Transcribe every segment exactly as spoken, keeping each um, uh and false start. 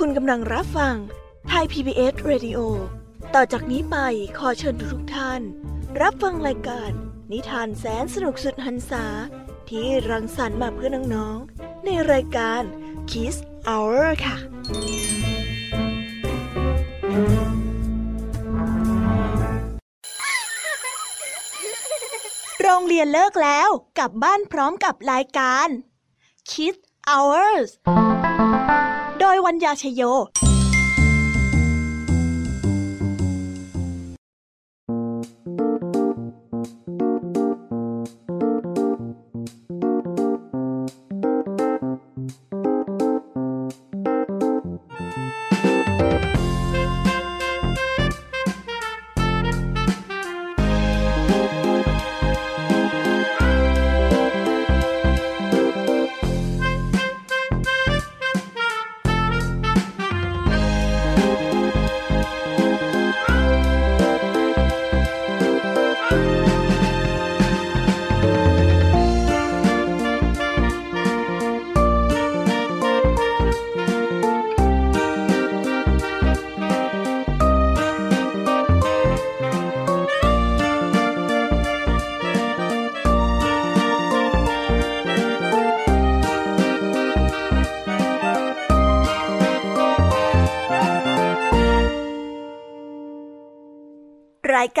คุณกำลังรับฟังไทย พี บี เอส Radio ต่อจากนี้ไปขอเชิญทุกท่านรับฟังรายการนิทานแสนสนุกสุดหรรษาที่รังสรรค์มาเพื่อน้องๆในรายการ Kids Hour ค่ะโรงเรียนเลิกแล้วกลับบ้านพร้อมกับรายการ Kids Hoursโดยวัญญาชโยรายก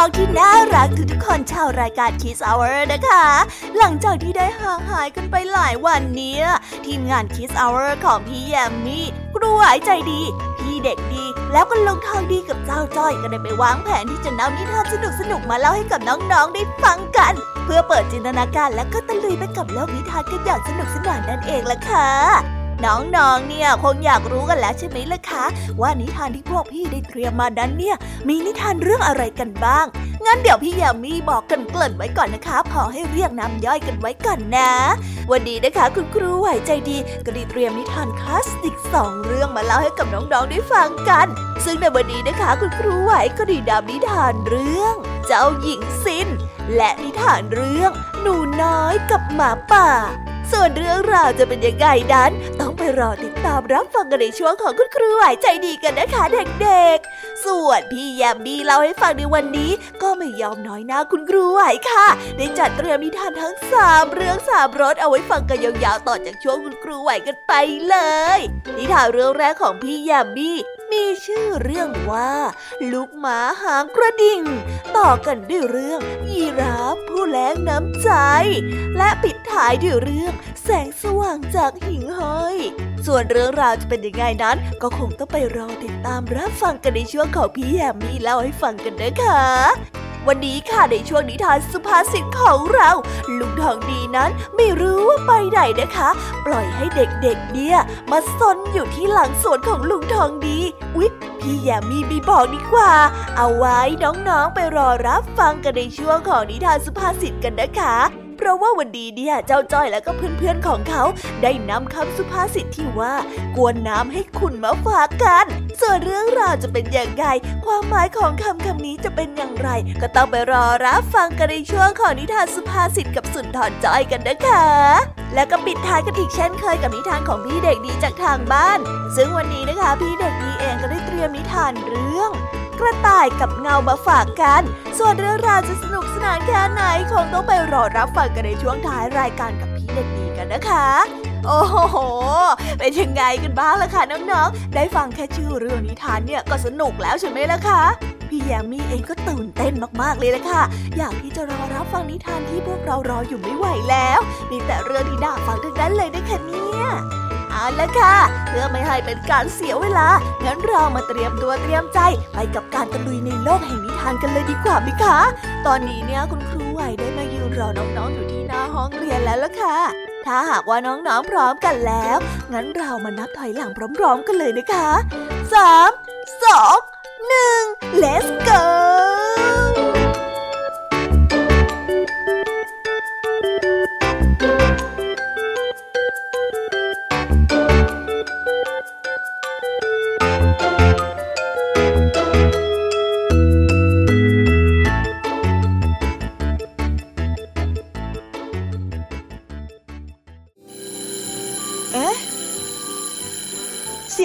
น้องที่น่ารักทุกๆคนชาวรายการ Kids Hour นะคะหลังจากที่ได้ห่างหายกันไปหลายวันเนี่ยทีมงาน Kids Hour ของพี่แยมมี่ครูหายใจดีพี่เด็กดีแล้วก็ลงทางดีกับเจ้าจ้อยก็ได้ไปวางแผนที่จะนำนิทานสนุกๆมาเล่าให้กับน้องๆได้ฟังกันเพื่อเปิดจินตนาการและก็ตะลุยไปกับโลกนิทานกันอย่างสนุกสนานนั่นเองล่ะค่ะน้องๆเนี่ยคงอยากรู้กันแล้วใช่ไหมล่ะคะว่านิทานที่พวกพี่ได้เตรียมมานั้นเนี่ยมีนิทานเรื่องอะไรกันบ้างงั้นเดี๋ยวพี่ยามีบอกกันเกริ่นไว้ก่อนนะคะพอให้เรียกน้ำย่อยกันไว้ก่อนนะวันนี้นะคะคุณครูหายใจดีก็ได้เตรียมนิทานคลาสสิกสองเรื่องมาเล่าให้กับน้องๆได้ฟังกันซึ่งในวันนี้นะคะคุณครูไหวก็ได้นำนิทานเรื่องเจ้าหญิงซินและนิทานเรื่องหนูน้อยกับหมาป่าส่วนเรื่องราวจะเป็นยังไงนั้นต้องไปรอติดตามรับฟังกันในช่วงของคุณครูหายใจดีกันนะคะเด็กๆส่วนพี่แยมมี่เล่าให้ฟังในวันนี้ก็ไม่ยอมน้อยหน้าคุณครูหายค่ะได้จัดเตรียมนิทานทั้งสามเรื่องสามรสเอาไว้ฟังกันยาวๆต่อจากช่วงคุณครูหายกันไปเลยนิทานเรื่องแรกของพี่แยมมี่มีชื่อเรื่องว่าลูกหมาหางกระดิ่งต่อกันด้วยเรื่องยีราฟผู้แลงน้ำใจและปิดท้ายด้วยเรื่อง แสงสว่างจากหิ่งห้อยส่วนเรื่องราวจะเป็นยังไงนั้นก็คงต้องไปรอติดตามรับฟังกันในช่วงของพี่แยมมี่เล่าให้ฟังกันนะคะวันนี้ค่ะในช่วงนิทานสุภาษิตของเราลุงทองดีนั้นไม่รู้ว่าไปไหนนะคะปล่อยให้เด็กๆเนี่ยมาซนอยู่ที่หลังสวนของลุงทองดีอุ๊ยพี่แยมมี่มีบอกดีกว่าเอาไว้น้องๆไปรอรับฟังกันในช่วงของนิทานสุภาษิตกันนะคะเพราะว่าวันนี้เนี่ยเจ้าจ้อยและก็เพื่อนๆของเขาได้นำคำสุภาษิตที่ว่ากวนน้ำให้ขุ่นมาฝากกันส่วนเรื่องราวจะเป็นอย่างไรความหมายของคำคำนี้จะเป็นอย่างไรก็ต้องไปรอรับฟังกันในช่วงของนิทานสุภาษิตกับสุนทรจ้อยกันนะคะแล้วก็ปิดท้ายกันอีกเช่นเคยกับนิทานของพี่เด็กดีจากทางบ้านซึ่งวันนี้นะคะพี่เด็กดีเองก็ได้เตรียมนิทานเรื่องกระต่ายกับเงามาฝากกันส่วนเรื่องราวจะสนุกสนานแค่ไหนคงต้องไปรอรับฟังกันในช่วงท้ายรายการกับพี่เด็กดีกันนะคะโอ้โหเป็นยังไงกันบ้างล่ะคะน้องๆได้ฟังแค่ชื่อเรื่องนิทานเนี่ยก็สนุกแล้วใช่ไหมล่ะคะพี่แยมมี่เองก็ตื่นเต้นมากๆเลยล่ะค่ะอยากที่จะรอรับฟังนิทานที่พวกเรารออยู่ไม่ไหวแล้วมีแต่เรื่องที่น่าฟังทั้งนั้นเลยนะคะเนี่ยเอาละค่ะเพื่อไม่ให้เป็นการเสียเวลางั้นเรามาเตรียมตัวเตรียมใจไปกับการตะลุยในโลกแห่งนิทานกันเลยดีกว่ามั้ยคะตอนนี้เนี่ยคุณครูไหวได้มายืนรอน้องๆอยู่ที่หน้าห้องเรียนแล้วล่ะค่ะถ้าหากว่าน้องๆพร้อมกันแล้วงั้นเรามานับถอยหลังพร้อมๆกันเลยนะคะสาม สอง หนึ่ง let's goเส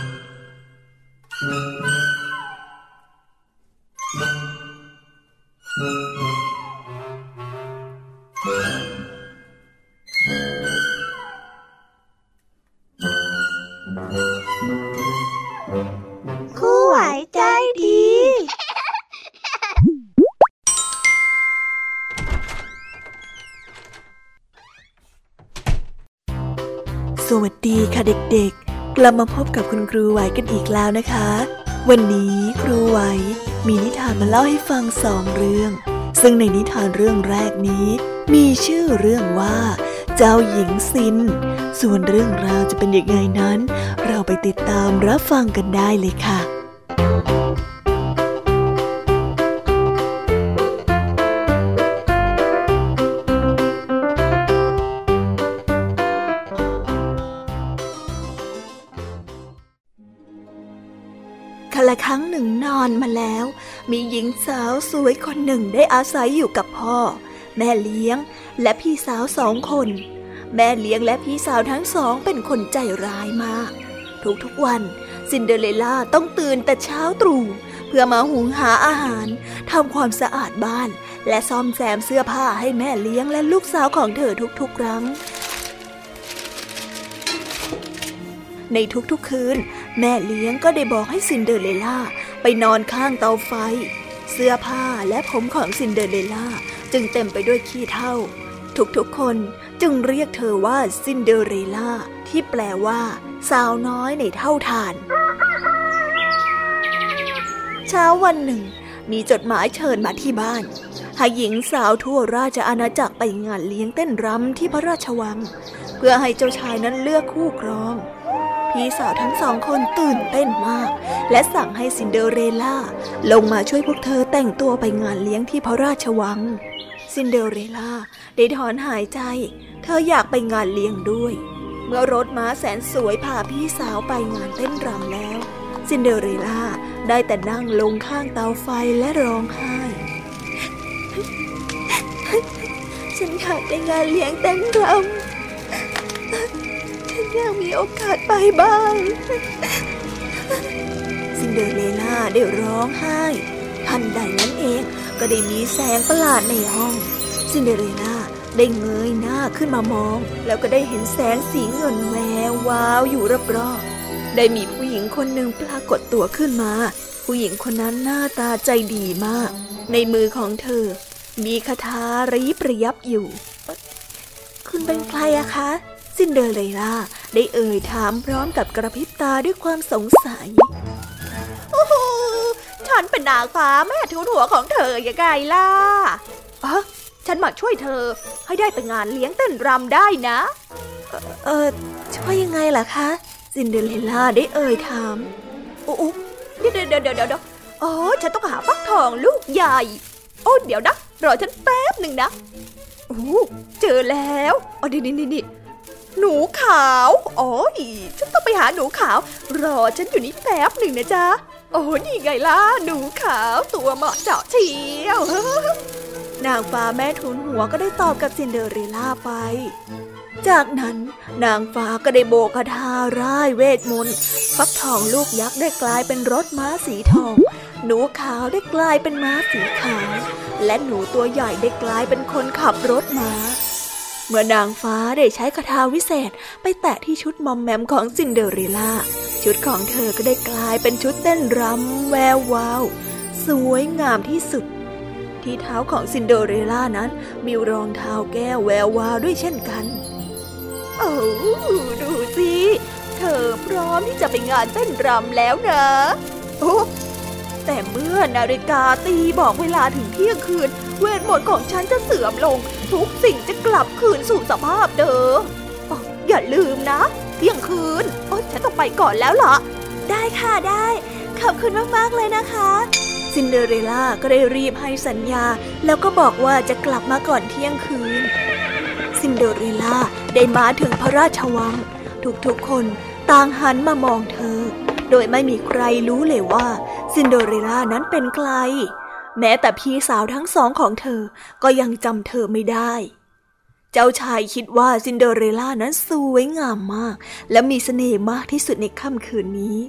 ครูไหวใจดีสวัสดีค่ะเด็กๆกลับมาพบกับคุณครูไหวกันอีกแล้วนะคะวันนี้ครูไหวมีนิทานมาเล่าให้ฟังสองเรื่องซึ่งในนิทานเรื่องแรกนี้มีชื่อเรื่องว่าเจ้าหญิงซินส่วนเรื่องราวจะเป็นยังไงนั้นเราไปติดตามรับฟังกันได้เลยค่ะครั้งหนึ่งนานมาแล้วมีหญิงสาวสวยคนหนึ่งได้อาศัยอยู่กับพ่อแม่เลี้ยงและพี่สาวสองคนแม่เลี้ยงและพี่สาวทั้งสองเป็นคนใจร้ายมากทุกๆวันซินเดอเรลล่าต้องตื่นแต่เช้าตรู่เพื่อมาหุงหาอาหารทำความสะอาดบ้านและซ่อมแซมเสื้อผ้าให้แม่เลี้ยงและลูกสาวของเธอทุกๆครั้งในทุกๆคืนแม่เลี้ยงก็ได้บอกให้ซินเดอเรลล่าไปนอนข้างเตาไฟเสื้อผ้าและผมของซินเดอเรลล่าจึงเต็มไปด้วยขี้เถ้าทุกๆคนจึงเรียกเธอว่าซินเดอเรลล่าที่แปลว่าสาวน้อยในเถ้าทานเช้าวันหนึ่งมีจดหมายเชิญมาที่บ้านให้หญิงสาวทั่วราชอาณาจักรไปงานเลี้ยงเต้นรำที่พระราชวังเพื่อให้เจ้าชายนั้นเลือกคู่ครองพี่สาวทั้งสองคนตื่นเต้นมากและสั่งให้ซินเดอเรลล่าลงมาช่วยพวกเธอแต่งตัวไปงานเลี้ยงที่พระราชวังซินเดอเรลล่าได้ถอนหายใจเธออยากไปงานเลี้ยงด้วยเมื่อรถม้าแสนสวยพาพี่สาวไปงานเต้นรำแล้วซินเดอเรลล่าได้แต่นั่งลงข้างเตาไฟและร้องไห้ฉันอยากไปงานเลี้ยงเต้นรำอยากมีโอกาสไปบ้างซินเดอเรลล่าได้ร้องไห้ทันใดนั้นเองก็ได้มีแสงประหลาดในห้องซินเดอเรลล่าได้เงยหน้าขึ้นมามองแล้วก็ได้เห็นแสงสีเงินแวววาวอยู่รอบ ได้มีผู้หญิงคนหนึ่งปรากฏตัวขึ้นมาผู้หญิงคนนั้นหน้าตาใจดีมากในมือของเธอมีคาถารีบระยับอยู่คุณเป็นใครอะคะซินเดอเรลล่าได้เอ่ยถามพร้อมกับกระพริบตาด้วยความสงสัยโอ้โหฉันเป็นนางฟ้าแม่ทูตหัวของเธอยังไงล่ะอ๋อฉันมาช่วยเธอให้ได้ไปงานเลี้ยงเต้นรำได้นะเออช่วยยังไงล่ะคะซินเดอเรลล่าได้เอ่ยถามโอ้เดี๋ยวเดี๋ยวเดี๋ยวเดี๋ยวอ๋อฉันต้องหาฟักทองลูกใหญ่โอ้เดี๋ยวนะรอฉันแป๊บหนึ่งนะโอ้เจอแล้วอ๋อนี่นี่นี่หนูขาวอ๋อฉันต้องไปหาหนูขาวรอฉันอยู่นี่แป๊บหนึ่งนะจ๊ะโอ้นี่ไงล่ะหนูขาวตัวเหมาะเจาะเชียวนางฟ้าแม่ทูลหัวก็ได้ตอบกับซินเดอเรลล่าไปจากนั้นนางฟ้าก็ได้โบกคาถาร่ายเวทมนต์ฟักทองลูกยักษ์ได้กลายเป็นรถม้าสีทองหนูขาวได้กลายเป็นม้าสีขาวและหนูตัวใหญ่ได้กลายเป็นคนขับรถม้าเมื่อนางฟ้าได้ใช้คาถาวิเศษไปแตะที่ชุดมอมแมมของซินเดอเรลล่าชุดของเธอก็ได้กลายเป็นชุดเต้นรำแวววาวสวยงามที่สุดที่เท้าของซินเดอเรลล่านั้นมีรองเท้าแก้วแวววาวด้วยเช่นกันโอ้ดูสิเธอพร้อมที่จะไปงานเต้นรำแล้วนะโอ้แต่เมื่อนาฬิกาตีบอกเวลาถึงเที่ยงคืนเวทมนต์ของฉันจะเสื่อมลงทุกสิ่งจะกลับคืนสู่สภาพเดิม อ, อย่าลืมนะเที่ยงคืนโอ๊ยฉันต้องไปก่อนแล้วล่ะได้ค่ะได้ขอบคุณมากๆเลยนะคะซินเดอเรลล่าก็ได้รีบให้สัญญาแล้วก็บอกว่าจะกลับมาก่อนเที่ยงคืนซินเดอเรลล่าได้มาถึงพระราชวังทุกๆคนต่างหันมามองเธอโดยไม่มีใครรู้เลยว่าซินเดอเรลล่านั้นเป็นใครแม้แต่พี่สาวทั้งสองของเธอก็ยังจำเธอไม่ได้เจ้าชายคิดว่าซินเดอเรลล่านั้นสวยงามมากและมีเสน่ห์มากที่สุดในค่ำคืนนี้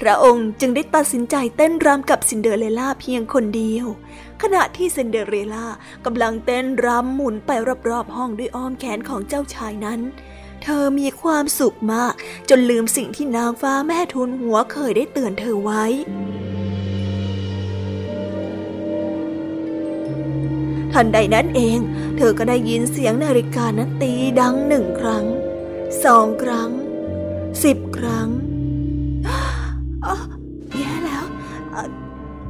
พระองค์จึงได้ตัดสินใจเต้นรำกับซินเดอเรลล่าเพียงคนเดียวขณะที่ซินเดอเรลล่ากำลังเต้นรำหมุนไปรอบๆห้องด้วยอ้อมแขนของเจ้าชายนั้นเธอมีความสุขมากจนลืมสิ่งที่นางฟ้าแม่ทูลหัวเคยได้เตือนเธอไว้ทันใดนั้นเองเธอก็ได้ยินเสียงนาฬิกานั้นตีดังหนึ่งครั้งสองครั้งสิบครั้งแย่แล้ว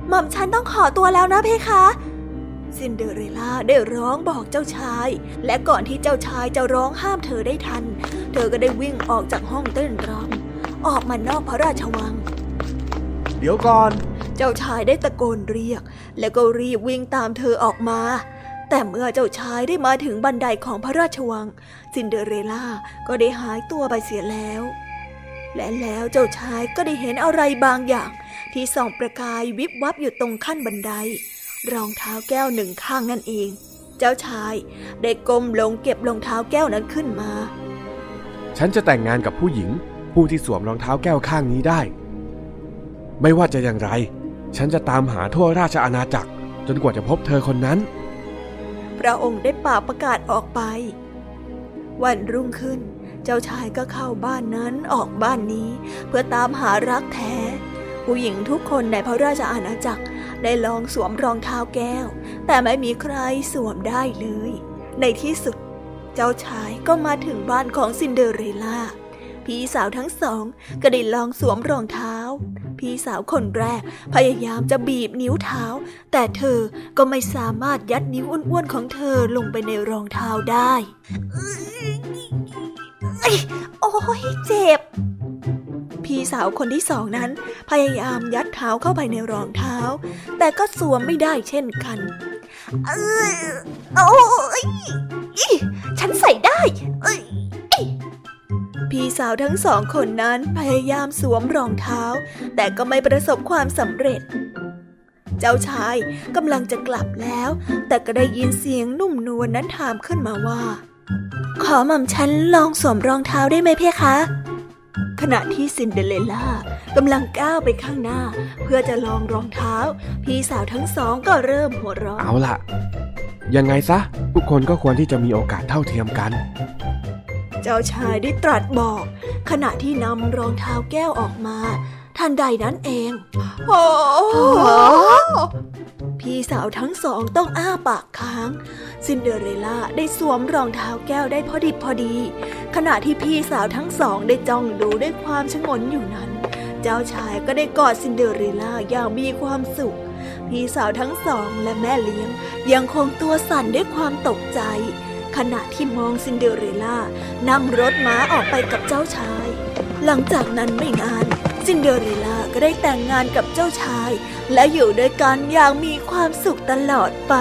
หม่อมฉันต้องขอตัวแล้วนะเพคะซินเดอเรลล่าได้ร้องบอกเจ้าชายและก่อนที่เจ้าชายจะร้องห้ามเธอได้ทันเธอก็ได้วิ่งออกจากห้องเต้นรำออกมานอกพระราชวังเดี๋ยวก่อนเจ้าชายได้ตะโกนเรียกแล้วก็รีบวิ่งตามเธอออกมาแต่เมื่อเจ้าชายได้มาถึงบันไดของพระราชวังซินเดอเรลล่าก็ได้หายตัวไปเสียแล้วและแล้วเจ้าชายก็ได้เห็นอะไรบางอย่างที่ส่องประกายวิบวับอยู่ตรงขั้นบันไดรองเท้าแก้วหนึ่งข้างนั่นเองเจ้าชายได้ก้มลงเก็บรองเท้าแก้วนั้นขึ้นมาฉันจะแต่งงานกับผู้หญิงผู้ที่สวมรองเท้าแก้วข้างนี้ได้ไม่ว่าจะอย่างไรฉันจะตามหาทั่วราชอาณาจักรจนกว่าจะพบเธอคนนั้นพระองค์ได้ป่าประกาศออกไปวันรุ่งขึ้นเจ้าชายก็เข้าบ้านนั้นออกบ้านนี้เพื่อตามหารักแท้ผู้หญิงทุกคนในพระราชอาณาจักรได้ลองสวมรองเท้าแก้วแต่ไม่มีใครสวมได้เลยในที่สุดเจ้าชายก็มาถึงบ้านของซินเดอเรลล่าพี่สาวทั้งสองก็ได้ลองสวมรองเท้าพี่สาวคนแรกพยายามจะบีบนิ้วเท้าแต่เธอก็ไม่สามารถยัดนิ้วอ้วนๆของเธอลงไปในรองเท้าได้โอ้ยเจ็บพี่สาวคนที่สองนั้นพยายามยัดเท้าเข้าไปในรองเท้าแต่ก็สวมไม่ได้เช่นกันเออโอ้ยฉันใส่ได้พี่สาวทั้งสองคนนั้นพยายามสวมรองเท้าแต่ก็ไม่ประสบความสำเร็จเจ้าชายกำลังจะกลับแล้วแต่ก็ได้ยินเสียงนุ่มนวลนั้นถามขึ้นมาว่าขอหม่อมฉันลองสวมรองเท้าได้ไหมเพคะขณะที่ซินเดอเรลล่ากำลังก้าวไปข้างหน้าเพื่อจะลองรองเท้าพี่สาวทั้งสองก็เริ่มหัวเราะเอาล่ะยังไงซะทุกคนก็ควรที่จะมีโอกาสเท่าเทียมกัน เจ้าชายได้ตรัสบอกขณะที่นำรองเท้าแก้วออกมาทันใดนั้นเองโอ้พี่สาวทั้งสองต้องอ้าปากค้างซินเดอเรลล่าได้สวมรองเท้าแก้วได้พอดิบพอดีขณะที่พี่สาวทั้งสองได้จ้องดูด้วยความชงนอยู่นั้นเจ้าชายก็ได้กอดซินเดอเรลล่าอย่างมีความสุขพี่สาวทั้งสองและแม่เลี้ยงยังคงตัวสั่นด้วยความตกใจขณะที่มองซินเดอเรลล่านั่งรถม้าออกไปกับเจ้าชายหลังจากนั้นไม่นานซินเดอเรลล่าก็ได้แต่งงานกับเจ้าชายและอยู่ด้วยกันอย่างมีความสุขตลอดไป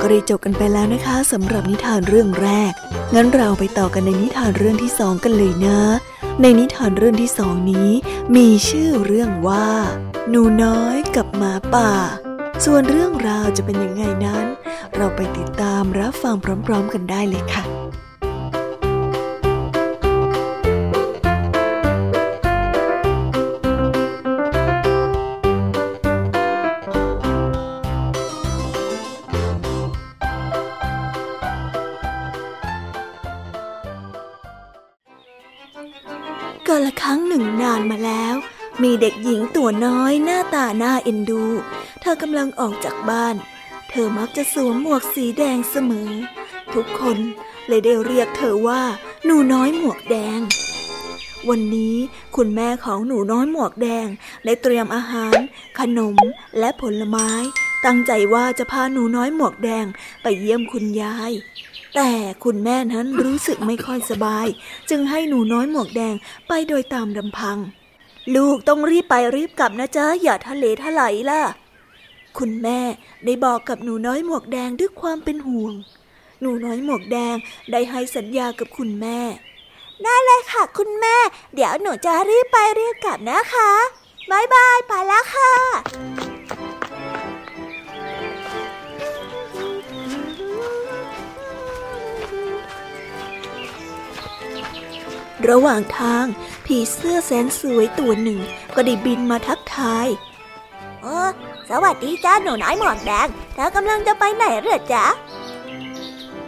ก็ได้จบกันไปแล้วนะคะสำหรับนิทานเรื่องแรกงั้นเราไปต่อกันในนิทานเรื่องที่สองกันเลยนะในนิทานเรื่องที่สองนี้มีชื่อเรื่องว่าหนูน้อยกับหมาป่าส่วนเรื่องราวจะเป็นยังไงนั้นเราไปติดตามรับฟังพร้อมๆกันได้เลยค่ะกาลครั้งหนึ่งนานมาแล้วมีเด็กหญิงตัวน้อยหน้าตาน่าเอ็นดูเธอกำลังออกจากบ้านเธอมักจะสวมหมวกสีแดงเสมอทุกคนเลยได้เรียกเธอว่าหนูน้อยหมวกแดงวันนี้คุณแม่ของหนูน้อยหมวกแดงได้เตรียมอาหารขนมและผลไม้ตั้งใจว่าจะพาหนูน้อยหมวกแดงไปเยี่ยมคุณยายแต่คุณแม่นั้นรู้สึกไม่ค่อยสบายจึงให้หนูน้อยหมวกแดงไปโดยตามลำพังลูกต้องรีบไปรีบกลับนะจ๊ะอย่าทะเลทลายล่ะคุณแม่ได้บอกกับหนูน้อยหมวกแดงด้วยความเป็นห่วงหนูน้อยหมวกแดงได้ให้สัญญากับคุณแม่ได้เลยค่ะคุณแม่เดี๋ยวหนูจะรีบไปรีบกลับนะคะบ๊ายบายไปแล้วค่ะระหว่างทางผีเสื้อแสนสวยตัวหนึ่งก็ได้บินมาทักทายเออสวัสดีจ้าหนูน้อยหมวกแดงเธอกำลังจะไปไหนเหรอจ๊ะ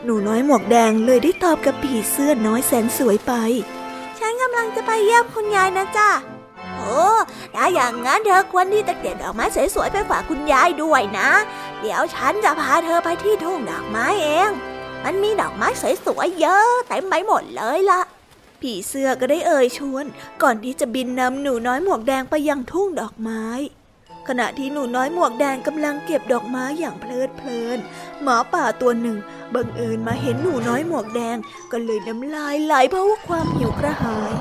หนูน้อยหมวกแดงเลยได้ตอบกับผีเสื้อน้อยแสนสวยไปฉันกำลังจะไปเยี่ยมคุณยายนะจ้าโอ้ถ้าอย่างงั้นเธอควรที่จะเก็บดอกไม้สวยๆไปฝากคุณยายด้วยนะเดี๋ยวฉันจะพาเธอไปที่ทุ่งดอกไม้เองมันมีดอกไม้สวยๆเยอะเต็มไปหมดเลยล่ะผีเสื้อก็ได้เอ่ยชวนก่อนที่จะบินนำหนูน้อยหมวกแดงไปยังทุ่งดอกไม้ขณะที่หนูน้อยหมวกแดงกำลังเก็บดอกไม้อย่างเพลิดเพลินหมาป่าตัวหนึ่งบังเอิญมาเห็นหนูน้อยหมวกแดงก็เลยน้ำลายไหลเพราะว่าความหิวกระหาย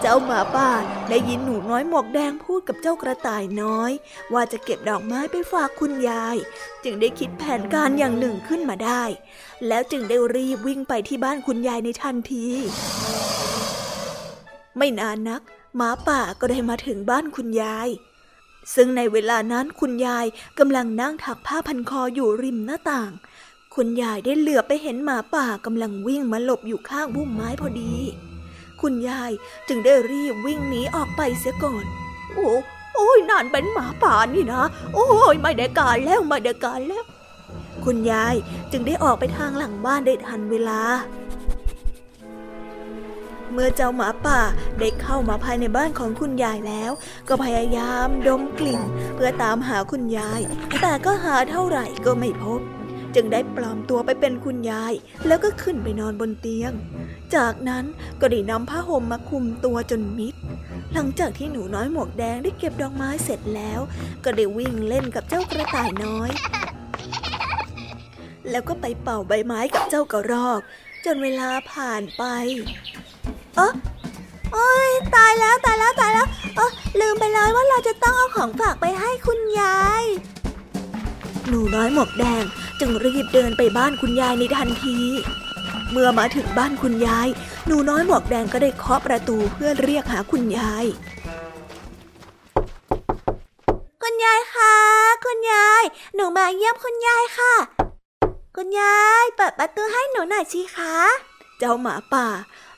เจ้าหมาป่าได้ยินหนูน้อยหมวกแดงพูดกับเจ้ากระต่ายน้อยว่าจะเก็บดอกไม้ไปฝากคุณยายจึงได้คิดแผนการอย่างหนึ่งขึ้นมาได้แล้วจึงได้รีบวิ่งไปที่บ้านคุณยายในทันทีไม่นานนักหมาป่าก็ได้มาถึงบ้านคุณยายซึ่งในเวลานั้นคุณยายกำลังนั่งถักผ้าพันคออยู่ริมหน้าต่างคุณยายได้เหลือบไปเห็นหมาป่ากำลังวิ่งมาหลบอยู่ข้างพุ่มไม้พอดีคุณยายจึงได้รีบวิ่งหนีออกไปเสียก่อนโอ้โอ้ยนั่นเป็นหมาป่านี่นะโอ้ยไม่ได้การแล้วไม่ได้การแล้วคุณยายจึงได้ออกไปทางหลังบ้านได้ทันเวลาเมื่อเจ้าหมาป่าได้เข้ามาภายในบ้านของคุณยายแล้วก็พยายามดมกลิ่นเพื่อตามหาคุณยายแต่ก็หาเท่าไหร่ก็ไม่พบจึงได้ปลอมตัวไปเป็นคุณยายแล้วก็ขึ้นไปนอนบนเตียงจากนั้นก็ได้นำผ้าห่มมาคลุมตัวจนมิดหลังจากที่หนูน้อยหมวกแดงได้เก็บดอกไม้เสร็จแล้วก็ได้วิ่งเล่นกับเจ้ากระต่ายน้อยแล้วก็ไปเป่าใบไม้กับเจ้ากระรอกจนเวลาผ่านไปเอ๊ะโอ๊ยตายแล้วตายแล้วตายแล้วเอ๊ะลืมไปเลยว่าเราจะต้องเอาของฝากไปให้คุณยายหนูน้อยหมวกแดงจึงรีบเดินไปบ้านคุณยายในทันทีเมื่อมาถึงบ้านคุณยายหนูน้อยหมวกแดงก็ได้เคาะประตูเพื่อเรียกหาคุณยายคุณยายคะคุณยายหนูมาเยี่ยมคุณยายค่ะคุณยายเปิดประตูให้หนูหน่อยสิคะเจ้าหมาป่า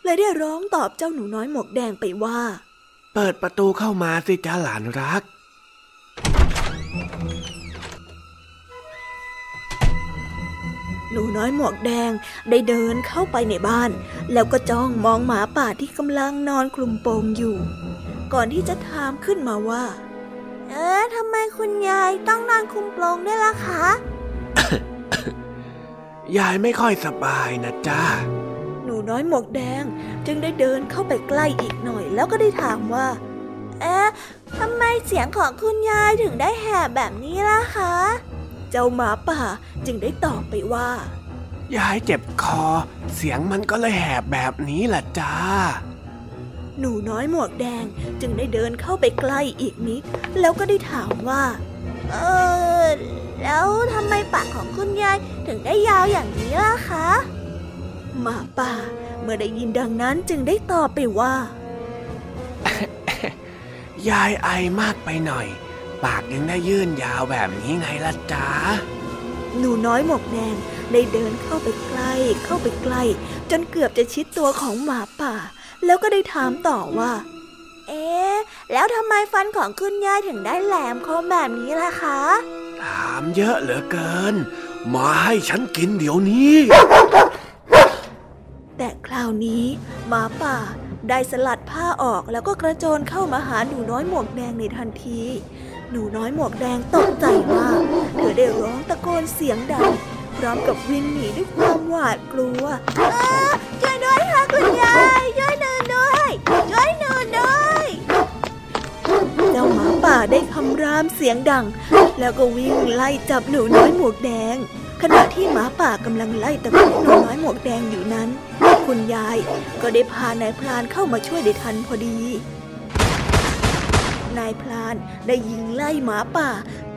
เลยได้ร้องตอบเจ้าหนูน้อยหมวกแดงไปว่า เปิดประตูเข้ามาสิจ้าหลานรักหนูน้อยหมวกแดงได้เดินเข้าไปในบ้านแล้วก็จ้องมองหมาป่าที่กำลังนอนคลุมโปงอยู่ก่อนที่จะถามขึ้นมาว่าเอ๊ะทำไมคุณยายต้องนอนคลุมโปงด้วยล่ะคะ ยายไม่ค่อยสบายนะจ้าหนูน้อยหมวกแดงจึงได้เดินเข้าไปใกล้อีกหน่อยแล้วก็ได้ถามว่าเอ๊ะทำไมเสียงของคุณยายถึงได้แหบแบบนี้ล่ะคะเจ้าหมาป่าจึงได้ตอบไปว่ายายเจ็บคอเสียงมันก็เลยแหบแบบนี้ล่ะจ้าหนูน้อยหมวกแดงจึงได้เดินเข้าไปใกล้อีกนิดแล้วก็ได้ถามว่าเออแล้วทำไมปากของคุณยายถึงได้ยาวอย่างนี้ล่ะคะหมาป่าเมื่อได้ยินดังนั้นจึงได้ตอบไปว่า ยายไอมากไปหน่อยปากยังได้ยื่นยาวแบบนี้ไงล่ะจ๊ะหนูน้อยหมวกแดงได้เดินเข้าไปใกล้เข้าไปใกล้จนเกือบจะชิดตัวของหมาป่าแล้วก็ได้ถามต่อว่าเอ๊ะแล้วทำไมฟันของคุณยายถึงได้แหลมคมแบบนี้ล่ะคะถามเยอะเหลือเกินมาให้ฉันกินเดี๋ยวนี้แต่คราวนี้หมาป่าได้สลัดผ้าออกแล้วก็กระโจนเข้ามาหาหนูน้อยหมวกแดงในทันทีหนูน้อยหมวกแดงตกใจมากเธอได้ร้องตะโกนเสียงดังพร้อมกับวิ่งหนีด้วยความหวาดกลัวช่วยด้วยค่ะคุณยายช่วยหนูด้วยช่วยหนูด้วยเจ้าหมาป่าได้คำรามเสียงดังแล้วก็วิ่งไล่จับหนูน้อยหมวกแดงขณะที่หมาป่ากำลังไล่ตะครุบหนูน้อยหมวกแดงอยู่นั้นคุณยายก็ได้พานายพรานเข้ามาช่วยได้ทันพอดีนายพรานได้ยิงไล่หมาป่า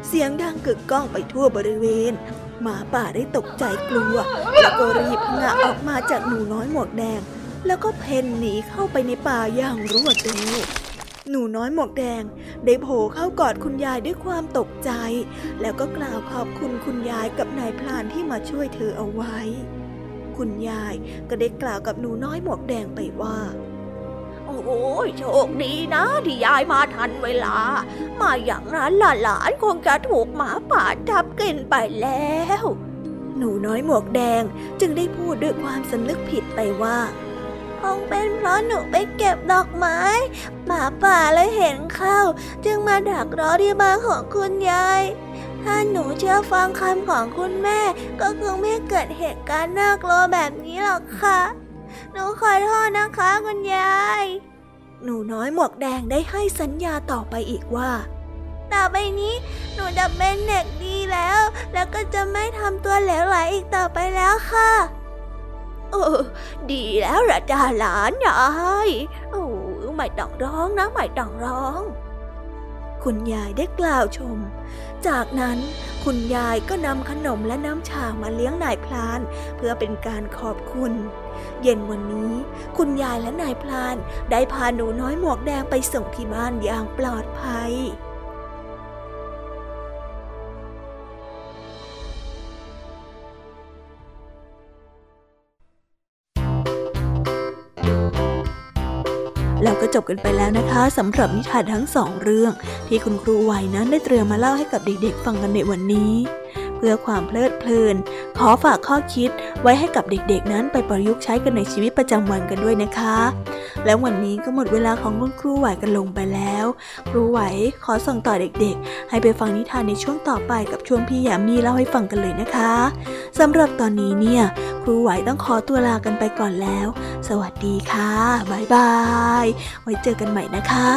เสียงดังกึกก้องไปทั่วบริเวณหมาป่าได้ตกใจกลัวแล้วก็รีบงะออกมาจากหนูน้อยหมวกแดงแล้วก็เพ่นหนีเข้าไปในป่าอย่างรวดเร็วหนูน้อยหมวกแดงได้โผล่เข้ากอดคุณยายด้วยความตกใจแล้วก็กล่าวขอบคุณคุณยายกับนายพรานที่มาช่วยเธอเอาไว้คุณยายก็ได้กล่าวกับหนูน้อยหมวกแดงไปว่าโอ้โหโชคดีนะที่ยายมาทันเวลามาอย่างนั้นหลานคงจะถูกหมาป่าจับกินไปแล้วหนูน้อยหมวกแดงจึงได้พูดด้วยความสำนึกผิดไปว่าคงเป็นเพราะหนูไปเก็บดอกไม้หมาป่าเลยเห็นเข้าจึงมาดักรอที่บ้านของคุณยายถ้าหนูเชื่อฟังคำของคุณแม่ก็คงไม่เกิดเหตุการณ์น่ากลัวแบบนี้หรอกค่ะหนูขอโทษนะคะคุณยายหนูน้อยหมวกแดงได้ให้สัญญาต่อไปอีกว่าต่อไปนี้หนูจะเป็นเด็กดีแล้วแล้วก็จะไม่ทำตัวเหลวไหลอีกต่อไปแล้วค่ะเออดีแล้วล่ะจ้าหลานยายโอ้ไม่ต้องร้องนะไม่ต้องร้องคุณยายได้กล่าวชมจากนั้นคุณยายก็นำขนมและน้ำชามาเลี้ยงนายพรานเพื่อเป็นการขอบคุณเย็นวันนี้คุณยายและนายพรานได้พาหนูน้อยหมวกแดงไปส่งที่บ้านอย่างปลอดภัยแล้วก็จบกันไปแล้วนะคะสำหรับนิทานทั้งสองเรื่องที่คุณครูไหวนั้นได้เตรียมมาเล่าให้กับเด็กๆฟังกันในวันนี้เพื่อความเพลิดเพลินขอฝากข้อคิดไว้ให้กับเด็กๆนั้นไปประยุกต์ใช้กันในชีวิตประจำวันกันด้วยนะคะแล้ววันนี้ก็หมดเวลาของคุณครูไหวกันลงไปแล้วครูไหวขอส่งต่อเด็กๆให้ไปฟังนิทานในช่วงต่อไปกับช่วงพี่ยามีเล่าให้ฟังกันเลยนะคะสำหรับตอนนี้เนี่ยครูไหวต้องขอตัวลากันไปก่อนแล้วสวัสดีค่ะบ๊ายบายไว้เจอกันใหม่นะคะ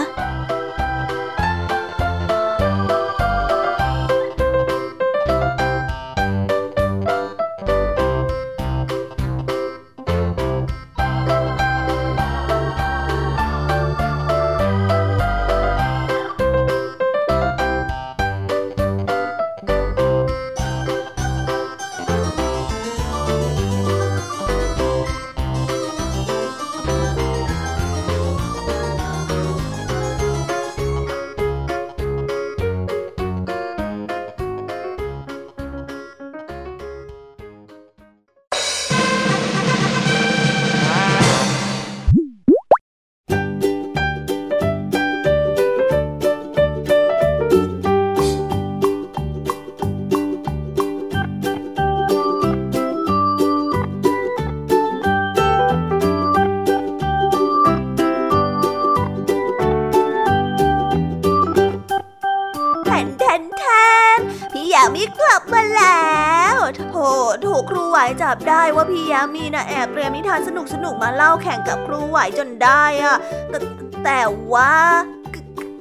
ถูกครูไหวจับได้ว่าพี่ยามีน่ะแอบเตรียมนิทานสนุกๆมาเล่าแข่งกับครูไหวจนได้อ่ะแต่แต่ว่า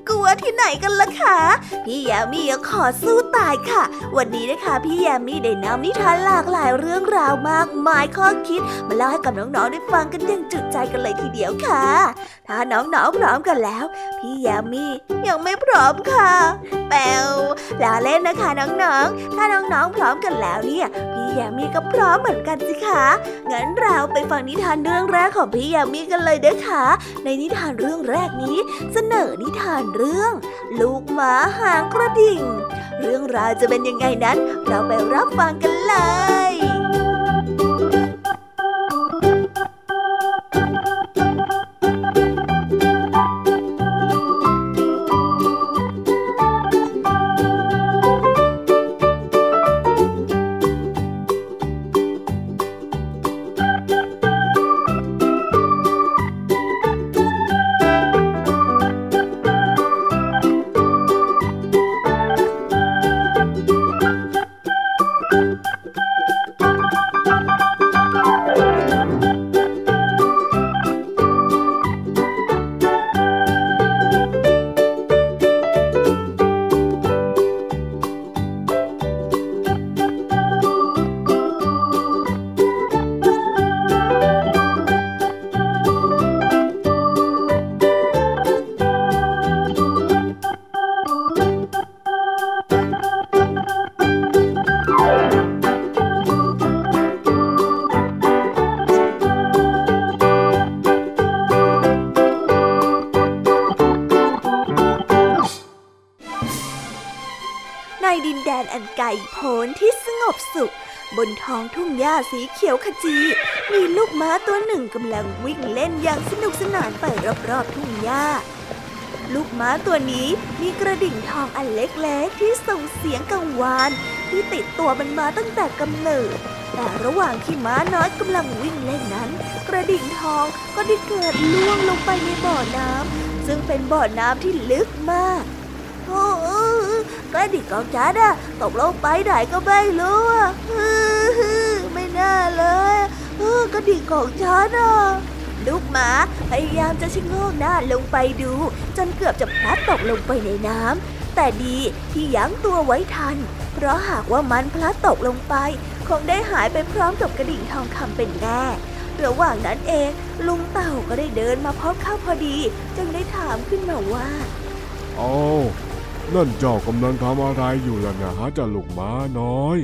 กลัวที่ไหนกันล่ะคะพี่ยามีขอสู้ตายค่ะวันนี้นะคะพี่ยามีได้นำนิทานหลากหลายเรื่องราวมากมายข้อคิดมาเล่าให้กับน้องๆได้ฟังกันอย่างจุใจกันเลยทีเดียวค่ะถ้าน้องๆพร้อมกันแล้วพี่ยามียังไม่พร้อมค่ะแปลแล้วเล่นนะคะน้องๆถ้าน้องๆพร้อมกันแล้วเนี่ยพี่ยามีก็พร้อมเหมือนกันสิคะงั้นเราไปฟังนิทานเรื่องแรกของพี่ยามีกันเลยเด้อค่ะในนิทานเรื่องแรกนี้เสนอนิทานเรื่องลูกหมาหางกระดิ่งเรื่องราวจะเป็นยังไงนั้นเราไปรับฟังกันเลยอันไกลโพ้นที่สงบสุขบนท้องทุ่งหญ้าสีเขียวขจีมีลูกม้าตัวหนึ่งกำลังวิ่งเล่นอย่างสนุกสนานไปรอบๆทุ่งหญ้าลูกม้าตัวนี้มีกระดิ่งทองอันเล็กๆที่ส่งเสียงกังวานที่ติดตัวมันมาตั้งแต่กำเนิดแต่ระหว่างที่ม้าน้อยกำลังวิ่งเล่นนั้นกระดิ่งทองก็ได้เกิดล่วงลงไปในบ่อน้ำซึ่งเป็นบ่อน้ำที่ลึกมากโอ้กระดิ่งของฉันอะตกลงไปไหนก็ไม่รู้อะไม่น่าเลยกระดิ่งของฉันอะลูกหมาพยายามจะชะโงกหน้าลงไปดูจนเกือบจะพลัดตกลงไปในน้ำแต่ดีที่ยั้งตัวไว้ทันเพราะหากว่ามันพลัดตกลงไปคงได้หายไปพร้อมกับกระดิ่งทองคำเป็นแน่ระหว่างนั้นเองลุงเต่าก็ได้เดินมาพบเข้าพอดีจึงได้ถามขึ้นมาว่าโอ้นั่นเจ้ากำลังทำอะไรอยู่ล่ะนะฮะเจ้าลูกม้าน้อย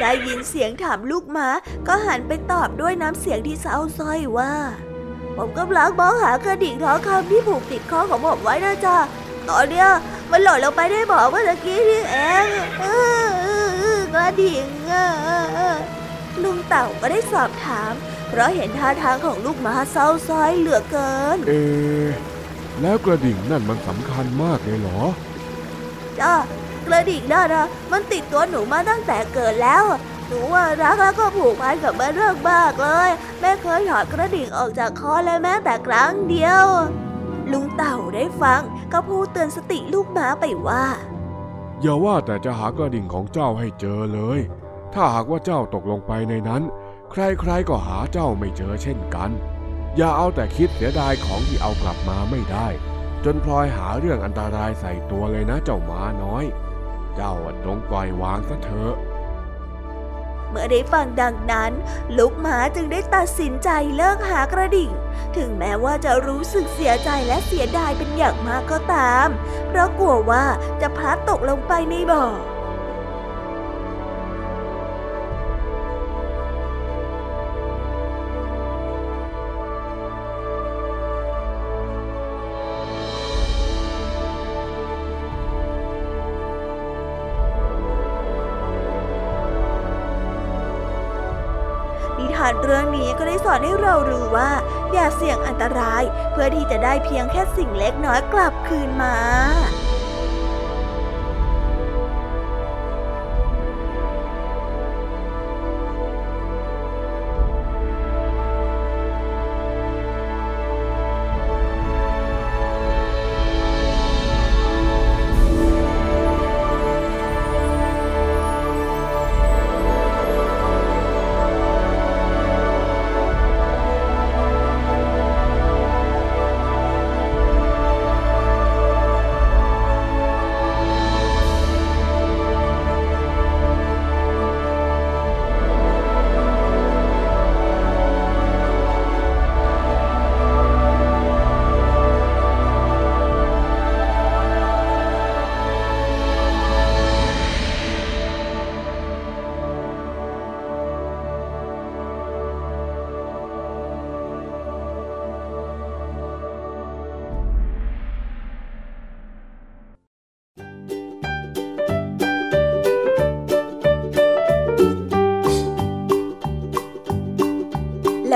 ได้ยินเสียงถามลูกม้าก็หันไปตอบด้วยน้ำเสียงที่เศร้าส้อยว่าผมกำลังมองหากระดิ่งทองคำที่ผูกติดคอของผมไว้นะจ๊ะตอนเนี้ยมันหล่นลงไปได้บ่อเมื่อกี้นี่เองกระดิ่งลุงเต่าก็ได้สอบถามเพราะเห็นท่าทางของลูกม้าเศร้าส้อยเหลือเกินเอแล้วกระดิ่งนั่นมันสำคัญมากเลยเหรอจ้ากระดิ่งนั่นนะมันติดตัวหนูมาตั้งแต่เกิดแล้วหนูว่ารักแล้วก็ผูกพันกับมันเรื่องมากเลยแม่เคยถอดกระดิ่งออกจากคอเลยแม้แต่ครั้งเดียวลุงเต่าได้ฟังก็พูดเตือนสติลูกหมาไปว่าอย่าว่าแต่จะหากระดิ่งของเจ้าให้เจอเลยถ้าหากว่าเจ้าตกลงไปในนั้นใครๆก็หาเจ้าไม่เจอเช่นกันอย่าเอาแต่คิดเสียดายของที่เอากลับมาไม่ได้จนพลอยหาเรื่องอันตรายใส่ตัวเลยนะเจ้าม้าน้อยเจ้าจงปล่อยวางซะเถอะเมื่อได้ฟังดังนั้นลูกหมาจึงได้ตัดสินใจเลิกหากระดิ่งถึงแม้ว่าจะรู้สึกเสียใจและเสียดายเป็นอย่างมากก็ตามเพราะกลัวว่าจะพลัดตกลงไปในบ่อเรื่องนี้ก็ได้สอนให้เรารู้ว่าอย่าเสี่ยงอันตรายเพื่อที่จะได้เพียงแค่สิ่งเล็กน้อยกลับคืนมา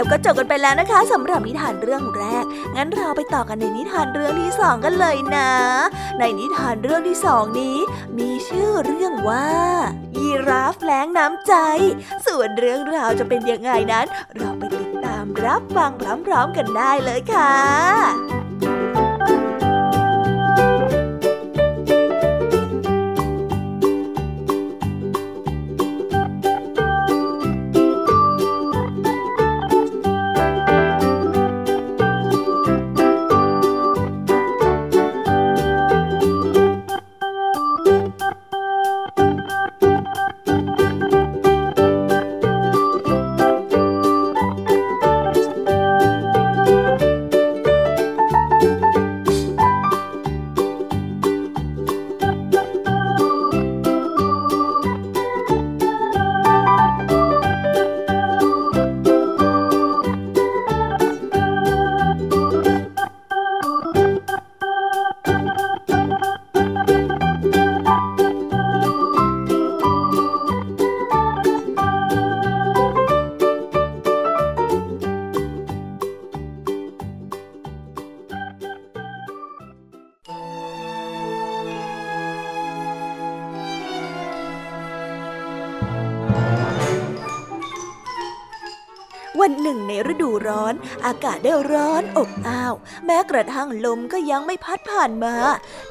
แล้วก็จบกันไปแล้วนะคะสำหรับนิทานเรื่องแรกงั้นเราไปต่อกันในนิทานเรื่องที่สองกันเลยนะในนิทานเรื่องที่สองนี้มีชื่อเรื่องว่ายีราฟแล้งน้ำใจส่วนเรื่องราวจะเป็นยังไงนั้นเราไปติดตามรับฟังพร้อมๆกันได้เลยค่ะวันหนึ่งในฤดูร้อนอากาศได้ร้อนอบอ้าวแม้กระทั่งลมก็ยังไม่พัดผ่านมา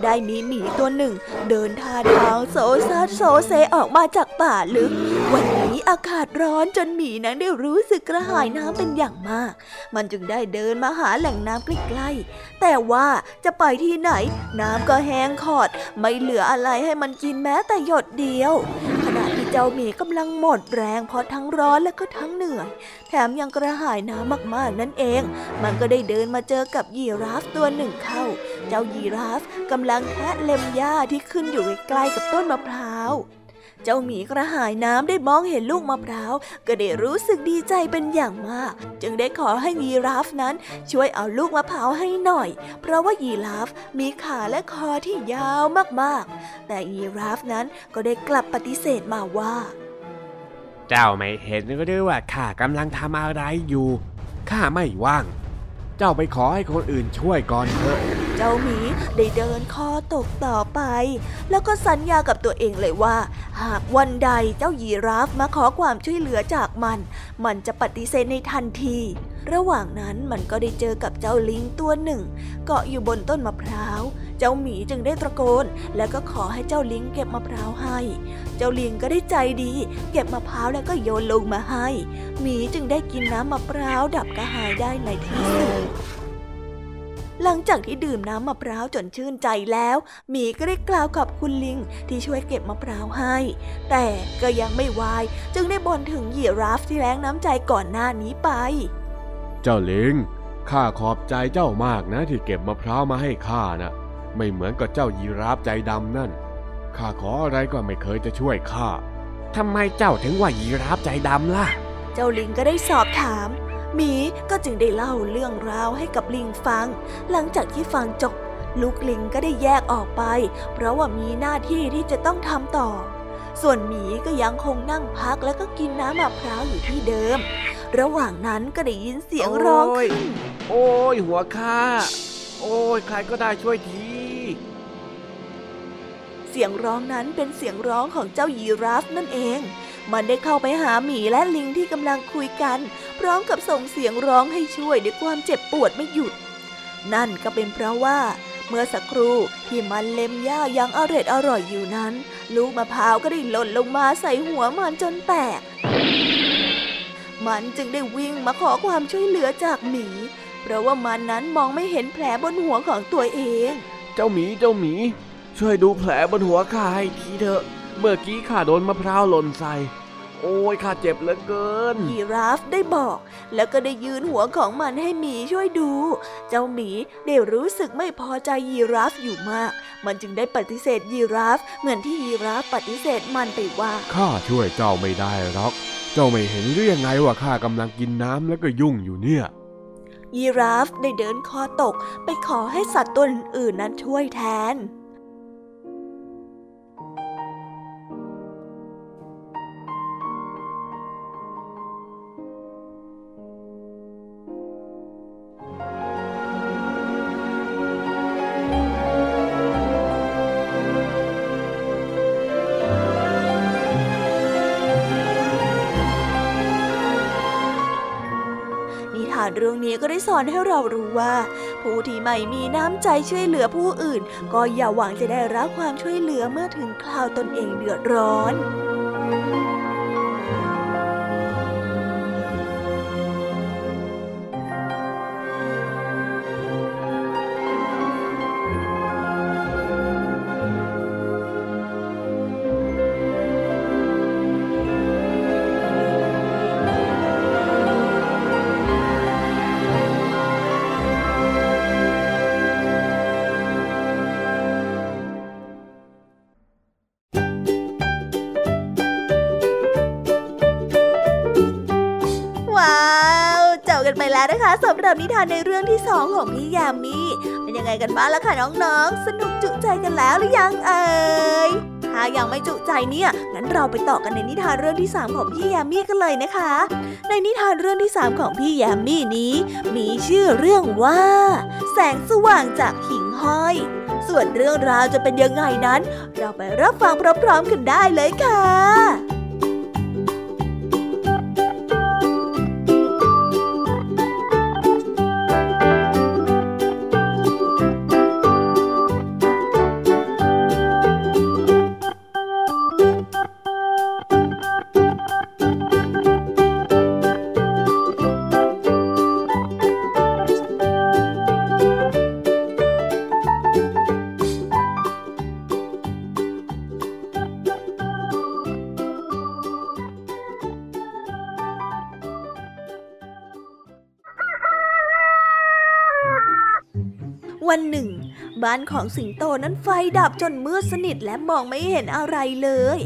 ได้มีหมีตัวหนึ่งเดินท่าทางโซซัดโซเซออกมาจากป่าลึกวันนี้อากาศร้อนจนหมีนั้นได้รู้สึกกระหายน้ำเป็นอย่างมากมันจึงได้เดินมาหาแหล่งน้ำใกล้ๆแต่ว่าจะไปที่ไหนน้ำก็แห้งขอดไม่เหลืออะไรให้มันกินแม้แต่หยดเดียวเจ้าหมีกำลังหมดแรงเพราะทั้งร้อนและก็ทั้งเหนื่อยแถมยังกระหายน้ำมากๆนั่นเองมันก็ได้เดินมาเจอกับยีราฟตัวหนึ่งเข้าเจ้ายีราฟกำลังแคะเล็มหญ้าที่ขึ้นอยู่ใกล้ๆกับต้นมะพร้าวเจ้าหมีกระหายน้ำได้มองเห็นลูกมะพร้าวก็ได้รู้สึกดีใจเป็นอย่างมากจึงได้ขอให้ยีราฟนั้นช่วยเอาลูกมะพร้าวให้หน่อยเพราะว่ายีราฟมีขาและคอที่ยาวมากๆแต่ยีราฟนั้นก็ได้กลับปฏิเสธมาว่าเจ้าไม่เห็นหรือว่าข้ากำลังทำอะไรอยู่ข้าไม่ว่างเจ้าไปขอให้คนอื่นช่วยก่อนเถอะเจ้าหมีได้เดินคอตกต่อไปแล้วก็สัญญากับตัวเองเลยว่าหากวันใดเจ้ายีราฟมาขอความช่วยเหลือจากมันมันจะปฏิเสธในทันทีระหว่างนั้นมันก็ได้เจอกับเจ้าลิงตัวหนึ่งเกาะอยู่บนต้นมะพร้าวเจ้าหมีจึงได้ตะโกนแล้วก็ขอให้เจ้าลิงเก็บมะพร้าวให้เจ้าลิงก็ได้ใจดีเก็บมะพร้าวแล้วก็โยนลงมาให้หมีจึงได้กินน้ำมะพร้าวดับกระหายได้ในที่สุดหลังจากที่ดื่มน้ำมะพร้าวจนชื่นใจแล้วหมีก็ได้กล่าวขอบคุณลิงที่ช่วยเก็บมะพร้าวให้แต่ก็ยังไม่วายจึงได้บ่นถึงยีราฟที่แล้งน้ำใจก่อนหน้านี้ไปเจ้าลิงข้าขอบใจเจ้ามากนะที่เก็บมะพร้าวมาให้ข้านะไม่เหมือนกับเจ้ายีราฟใจดำนั่นข้าขออะไรก็ไม่เคยจะช่วยข้าทำไมเจ้าถึงว่ายีราฟใจดำล่ะเจ้าลิงก็ได้สอบถามหมีก็จึงได้เล่าเรื่องราวให้กับลิงฟังหลังจากที่ฟังจบลูกลิงก็ได้แยกออกไปเพราะว่ามีหน้าที่ที่จะต้องทำต่อส่วนหมีก็ยังคงนั่งพักแล้วก็กินน้ำมะพร้าวอยู่ที่เดิมระหว่างนั้นก็ได้ยินเสียงร้องโอ้ยหัวข้าโอ้ยใครก็ได้ช่วยทีเสียงร้องนั้นเป็นเสียงร้องของเจ้ายีราฟนั่นเองมันได้เข้าไปหาหมีและลิงที่กำลังคุยกันพร้อมกับส่งเสียงร้องให้ช่วยด้วยความเจ็บปวดไม่หยุดนั่นก็เป็นเพราะว่าเมื่อสักครู่ที่มันเล็มหญ้ายังอร่อยอร่อยอยู่นั้นลูกมะพร้าวก็ได้หล่นลงมาใส่หัวมันจนแตกมันจึงได้วิ่งมาขอความช่วยเหลือจากหมีเพราะว่ามันนั้นมองไม่เห็นแผลบนหัวของตัวเองเจ้าหมีเจ้าหมีช่วยดูแผลบนหัวข้าให้ทีเถอะเมื่อกี้ข้าโดนมะพร้าวหล่นใส่โอ้ยข้าเจ็บเหลือเกินยีราฟได้บอกแล้วก็ได้ยืนหัวของมันให้หมีช่วยดูเจ้าหมีได้รู้สึกไม่พอใจยีราฟอยู่มากมันจึงได้ปฏิเสธยีราฟเหมือนที่ยีราฟปฏิเสธมันไปว่าข้าช่วยเจ้าไม่ได้หรอกเจ้าไม่เห็นหรือยังไงว่าข้ากำลังกินน้ำแล้วก็ยุ่งอยู่เนี่ยยีราฟได้เดินคอตกไปขอให้สัตว์ตัวอื่นนั้นช่วยแทน เรื่องนี้ก็ได้สอนให้เรารู้ว่าผู้ที่ไม่มีน้ำใจช่วยเหลือผู้อื่นก็อย่าหวังจะได้รับความช่วยเหลือเมื่อถึงคราวตนเองเดือดร้อนนะคะสำหรับนิทานในเรื่องที่สองของพี่ยามีเป็นยังไงกันบ้างล่ะค่ะน้องๆสนุกจุใจกันแล้วหรือยังเอ่ยถ้ายังไม่จุใจเนี่ยงั้นเราไปต่อกันในนิทานเรื่องที่สามของพี่ยามีกันเลยนะคะในนิทานเรื่องที่สามของพี่ยามีนี้มีชื่อเรื่องว่าแสงสว่างจากหิ่งห้อยส่วนเรื่องราวจะเป็นยังไงนั้นเราไปรับฟังพร้อมๆกันได้เลยค่ะวันหนึ่งบ้านของสิงโตนั้นไฟดับจนมืดสนิทและมองไม่เห็นอะไรเลย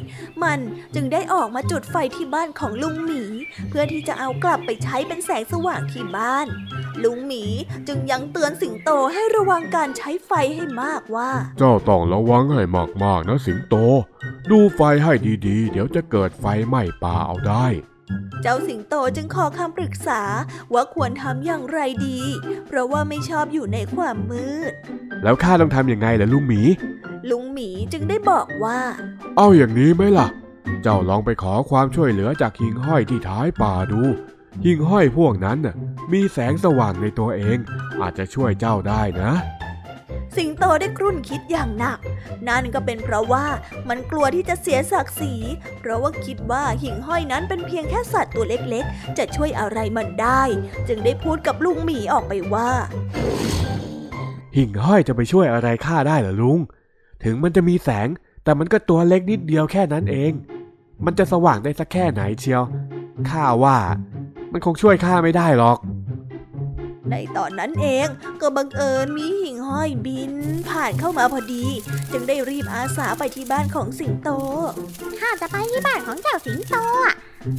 มันจึงได้ออกมาจุดไฟที่บ้านของลุงหมีเพื่อที่จะเอากลับไปใช้เป็นแสงสว่างที่บ้านลุงหมีจึงยังเตือนสิงโตให้ระวังการใช้ไฟให้มากว่าเจ้าต้องระวังให้มากๆนะสิงโตดูไฟให้ดีๆเดี๋ยวจะเกิดไฟไหม้ป่าเอาได้เจ้าสิงโตจึงขอคำปรึกษาว่าควรทำอย่างไรดีเพราะว่าไม่ชอบอยู่ในความมืดแล้วข้าต้องทำยังไงล่ะลุงหมีลุงหมีจึงได้บอกว่าเอาอย่างนี้ไหมล่ะเจ้าลองไปขอความช่วยเหลือจากหิ่งห้อยที่ท้ายป่าดูหิ่งห้อยพวกนั้นน่ะมีแสงสว่างในตัวเองอาจจะช่วยเจ้าได้นะสิงโตได้ครุ่นคิดอย่างหนักนั่นก็เป็นเพราะว่ามันกลัวที่จะเสียศักดิ์ศรีเพราะว่าคิดว่าหิ่งห้อยนั้นเป็นเพียงแค่สัตว์ตัวเล็กๆจะช่วยอะไรมันได้จึงได้พูดกับลุงหมีออกไปว่าหิ่งห้อยจะไปช่วยอะไรข้าได้เหรอลุงถึงมันจะมีแสงแต่มันก็ตัวเล็กนิดเดียวแค่นั้นเองมันจะสว่างได้สักแค่ไหนเชียวข้าว่ามันคงช่วยข้าไม่ได้หรอกในตอนนั้นเองก็บังเอิญมีหิ่งห้อยบินผ่านเข้ามาพอดีจึงได้รีบอาสาไปที่บ้านของสิงโตข้าจะไปที่บ้านของเจ้าสิงโตอ่ะ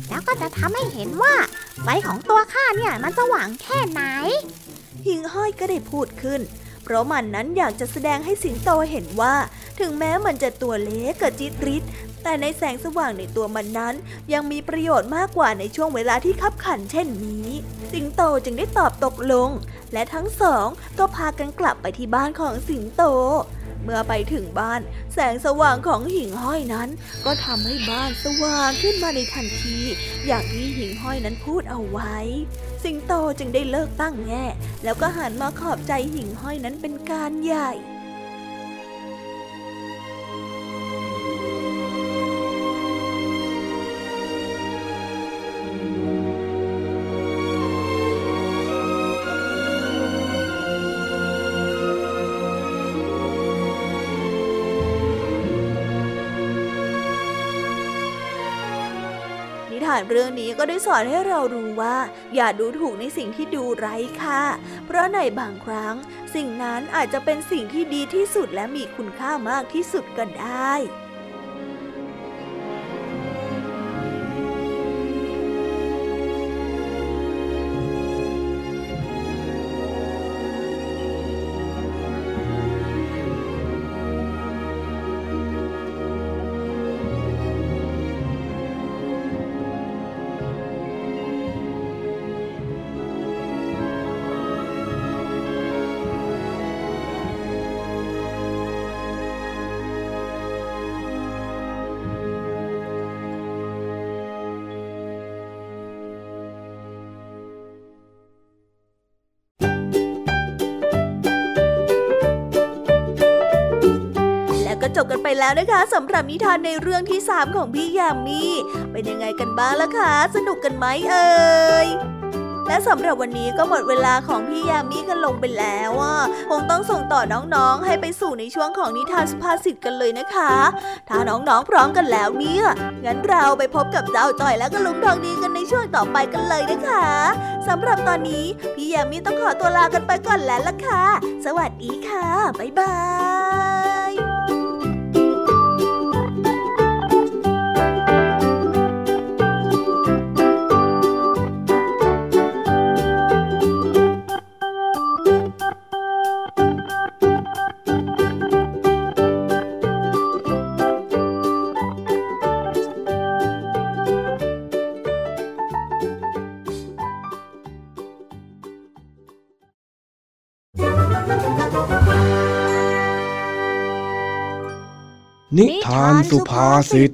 แล้วก็จะทำให้เห็นว่าไฟของตัวข้าเนี่ยมันสว่างแค่ไหนหิ่งห้อยก็ได้พูดขึ้นเพราะมันนั้นอยากจะแสดงให้สิงโตเห็นว่าถึงแม้มันจะตัวเล็กกระจิตริดแต่ในแสงสว่างในตัวมันนั้นยังมีประโยชน์มากกว่าในช่วงเวลาที่คับขันเช่นนี้สิงโตจึงได้ตอบตกลงและทั้งสองก็พากันกลับไปที่บ้านของสิงโตเมื่อไปถึงบ้านแสงสว่างของหิ่งห้อยนั้นก็ทำให้บ้านสว่างขึ้นมาในทันทีอย่างที่หิ่งห้อยนั้นพูดเอาไว้สิงโตจึงได้เลิกตั้งแง่แล้วก็หันมาขอบใจหิ่งห้อยนั้นเป็นการใหญ่เรื่องนี้ก็ได้สอนให้เรารู้ว่าอย่าดูถูกในสิ่งที่ดูไร้ค่าเพราะในบางครั้งสิ่งนั้นอาจจะเป็นสิ่งที่ดีที่สุดและมีคุณค่ามากที่สุดก็ได้ แล้วนะคะสำหรับนิทานในเรื่องที่สามของพี่ยามีเป็นยังไงกันบ้างล่ะคะสนุกกันไหมเอ่ยและสำหรับวันนี้ก็หมดเวลาของพี่ยามีกันลงไปแล้วอ่ะคงต้องส่งต่อน้องๆให้ไปสู่ในช่วงของนิทานสุภาษิตกันเลยนะคะถ้าน้องๆพร้อมกันแล้วเนี่ยงั้นเราไปพบกับเจ้าจ้อยและก็ลุงทองดีกันในช่วงต่อไปกันเลยนะคะสำหรับตอนนี้พี่ยามีต้องขอตัวลากันไปก่อนแล้วล่ะค่ะสวัสดีค่ะบ๊ายบายนิทานสุภาษิต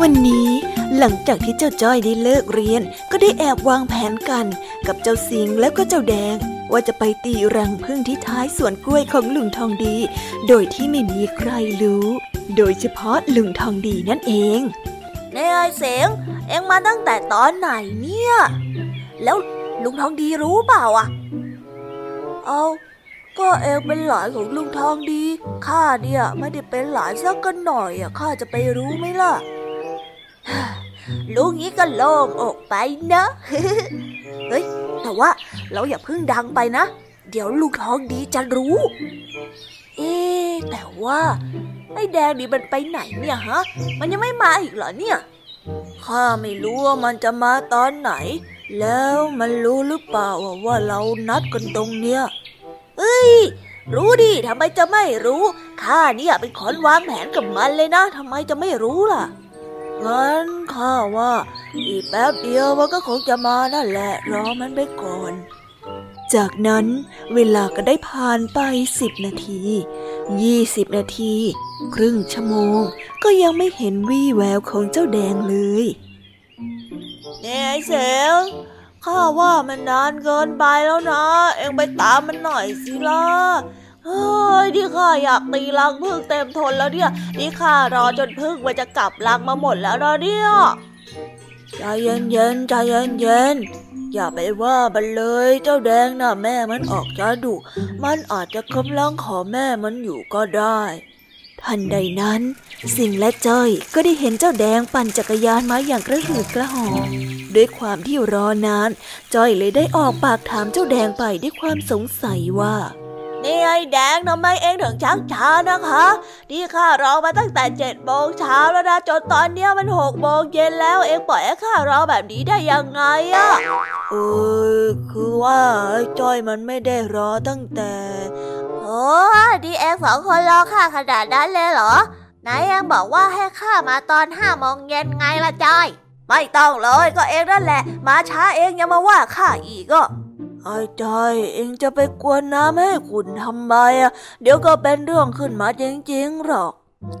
วันนี้หลังจากที่เจ้าจ้อยได้เลิกเรียนก็ได้แอบวางแผนกันกับเจ้าสิงห์แล้วก็เจ้าแดงว่าจะไปตีรังผึ้งที่ท้ายสวนกล้วยของลุงทองดีโดยที่ไม่มีใครรู้โดยเฉพาะลุงทองดีนั่นเองนายไอ้เสียงเอ็งมาตั้งแต่ตอนไหนเนี่ยแล้วลุงทองดีรู้เปล่าอ่ะเอาก็เอ็งเป็นหลานของลุงทองดีข้าเนี่ยไม่ได้เป็นหลานสักกันหน่อยอ่ะข้าจะไปรู้ไหมล่ะรู้งี้ก็โล่งอกไปนะเฮ้ยแต่ว่าเราอย่าเพิ่งดังไปนะเดี๋ยวลุงทองดีจะรู้เอ๊ะแต่ว่าไอ้แดงนี่มันไปไหนเนี่ยฮะมันยังไม่มาอีกเหรอเนี่ยข้าไม่รู้ว่ามันจะมาตอนไหนแล้วมันรู้หรือเปล่าว่าเรานัดกันตรงเนี้ยเอ้ยรู้ดิทำไมจะไม่รู้ข้าเนี่ยเป็นคนวางแผนกับมันเลยนะทำไมจะไม่รู้ล่ะงั้นข้าว่าอีกแป๊บเดียวมันก็คงจะมานั่นแหละรอมันไปก่อนจากนั้นเวลาก็ได้ผ่านไปสิบนาทียี่สิบนาทีครึ่งชั่วโมงก็ยังไม่เห็นวี่แววของเจ้าแดงเลยแหน่ไอ้เสียงข้าว่ามันนานเกินไปแล้วนะเอ็งไปตามมันหน่อยสิล่ะเฮ้ยที่ข้าอยากตีรังผึ้งเต็มทนแล้วเนี่ยนี่ข้ารอจนผึ้งมันจะกลับรังมาหมดแล้วนะเนี่ยใจเย็นๆใจเย็นๆอย่าไปว่ามันเลยเจ้าแดงน่ะแม่มันออกจะดุมันอาจจะกำลังขอแม่มันอยู่ก็ได้ทันใดนั้นสิงห์และจ้อยก็ได้เห็นเจ้าแดงปั่นจักรยานมาอย่างกระหืดกระหอบด้วยความที่รอนานจ้อยเลยได้ออกปากถามเจ้าแดงไปด้วยความสงสัยว่านี่ไอ้แดงทำไมเองถึงชักช้านะคะนี่ข้ารอมาตั้งแต่เจ็ดโมงเช้าแล้วนะจนตอนเนี้ยมันหกโมงเย็นแล้วเองปล่อยให้ข้ารอแบบนี้ได้ยังไงอ่ะเออคือว่าไอ้จ้อยมันไม่ได้รอตั้งแต่โอ้ดีเองสองคนรอข้าขนาดนั้นเลยเหรอไหนเองบอกว่าให้ข้ามาตอนห้าโมงเย็นไงล่ะจ้อยไม่ต้องเลยก็เองนั่นแหละมาช้าเองยังมาว่าข้าอีกอ่ะไอ้จ้อยเองจะไปกวนน้ำให้ขุ่นทำไมอ่ะเดี๋ยวก็เป็นเรื่องขึ้นมาจริงๆหรอก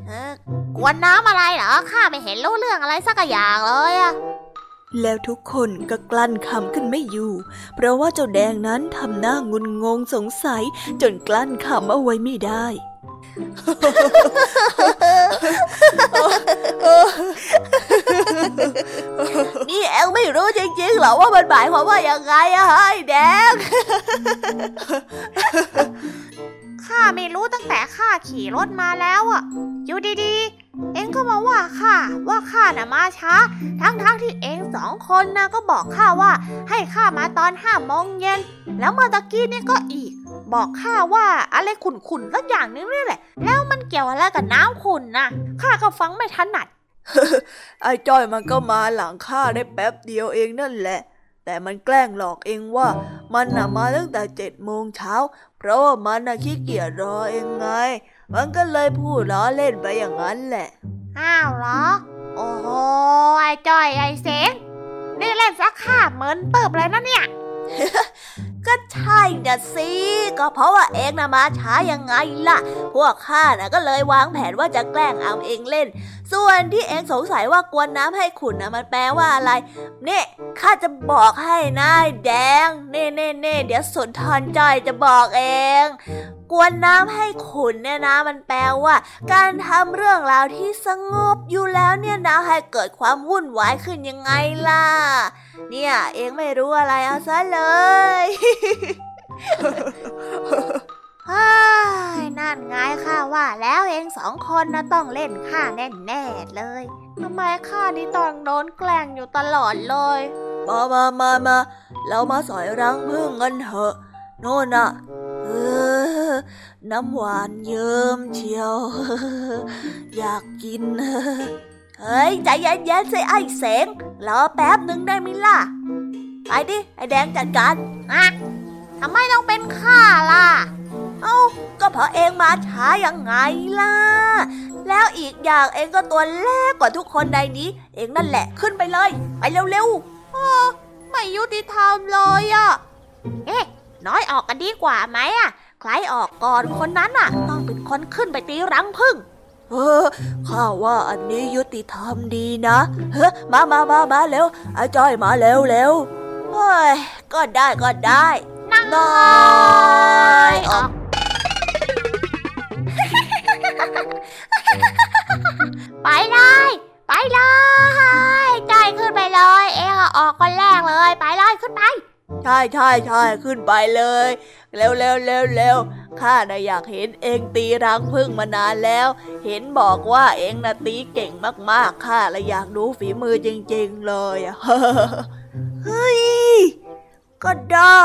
เอ่อกวนน้ำอะไรเหรอข้าไม่เห็นรู้เรื่องอะไรสักอย่างเลยอ่ะแล้วทุกคนก็กลั้นคำขึ้นไม่อยู่เพราะว่าเจ้าแดงนั้นทำหน้างุนงงสงสัยจนกลั้นคำเอาไว้ไม่ได้นี่เอ็งไม่รู้จริงๆหรอว่ามันหมายความว่ายังไงอะไอ้แดงข้าไม่รู้ตั้งแต่ข้าขี่รถมาแล้วอะอยู่ดีๆเอ็งก็มาว่าข้าว่าข้าน่ะมาช้าทั้งๆที่เอ็งสองคนนะก็บอกข้าว่าให้ข้ามาตอนห้าโมงเย็นแล้วเมื่อตะกี้นี่ก็อีกบอกข้าว่าอะไรขุ่นๆสักอย่างนึงนี่แหละแล้วมันเกี่ยวอะไรกับน้ำขุ่นนะข้าก็ฟังไม่ถนัดไอ้จ้อยมันก็มาหลังข้าได้แป๊บเดียวเองนั่นแหละแต่มันแกล้งหลอกเองว่ามันน่ะมาตั้งแต่เจ็ดโมงเช้าเพราะว่ามันน่ะขี้เกียจรอเองไงมันก็เลยพูดล้อเล่นไปอย่างนั้นแหละอ้าวเหรอโอ้โหไอ้จ้อยไอ้เสง นี่เล่นซักข้าเหมือนเติบเลยนะเนี่ยก็ใช่นะสิก็เพราะว่าเองนะมาช้ายังไงล่ะพวกข้านะก็เลยวางแผนว่าจะแกล้งเอาเองเล่นส่วนที่เองสงสัยว่ากวนน้ำให้ขุ่นนะมันแปลว่าอะไรนี่ข้าจะบอกให้นะแดงเน่เน่เน่เดี๋ยวสุนทรใจจะบอกเองกวนน้ำให้ขุ่นเนี่ยนะมันแปลว่าการทำเรื่องราวที่สงบอยู่แล้วเนี่ยนะให้เกิดความวุ่นวายขึ้นยังไงล่ะเนี่ยเองไม่รู้อะไรเอาซะเลยเฮ้ยนั่นไงข้าว่าแล้วเองสองคนนะต้องเล่นข้าแน่ๆเลยทำไมข้านี่ต้องโดนแกล้งอยู่ตลอดเลยมามามามาเรามาสอยรังผึ้งกันเถอะโน่นน่ะเออน้ำหวานเยิ้มเชียวอยากกินเฮ้ยใจเย็นๆสิไอ้เสงรอแป๊บนึงได้มั้ยล่ะไปดิไอ้แดงจัดการอ่ะทำไมต้องเป็นข้าล่ะเอ้าก็เพราะเองมาช้ายังไงล่ะแล้วอีกอย่างเองก็ตัวเล็กกว่าทุกคนในนี้เองนั่นแหละขึ้นไปเลยไปเร็วๆอ้อไม่ยุติธรรมเลยอ่ะเอ๊ะน้อยออกกันดีกว่าไหมอ่ะใครออกก่อนคนนั้นอ่ะต้องเป็นคนขึ้นไปตีรังผึ้งเออข้าว่าอันนี้ยุติธรรมดีนะเฮ้มามามามาเร็วไอ้จ้อยมาเร็วเร็วเฮ้ยก็ได้ก็ได้น้อยออกไปเลยไปเลยจ้อยขึ้นไปเลยเองออกคนแรกเลยไปเลยขึ้นไปใช่ใช่ใช่ขึ้นไปเลยเร็วเร็วเร็วเร็วข้าน่ะอยากเห็นเองตีรังผึ้งมานานแล้วเห็นบอกว่าเองน่ะตีเก่งมากๆข้าเลยอยากดูฝีมือจริงๆเลยอ่ะเฮ้ยก็ได้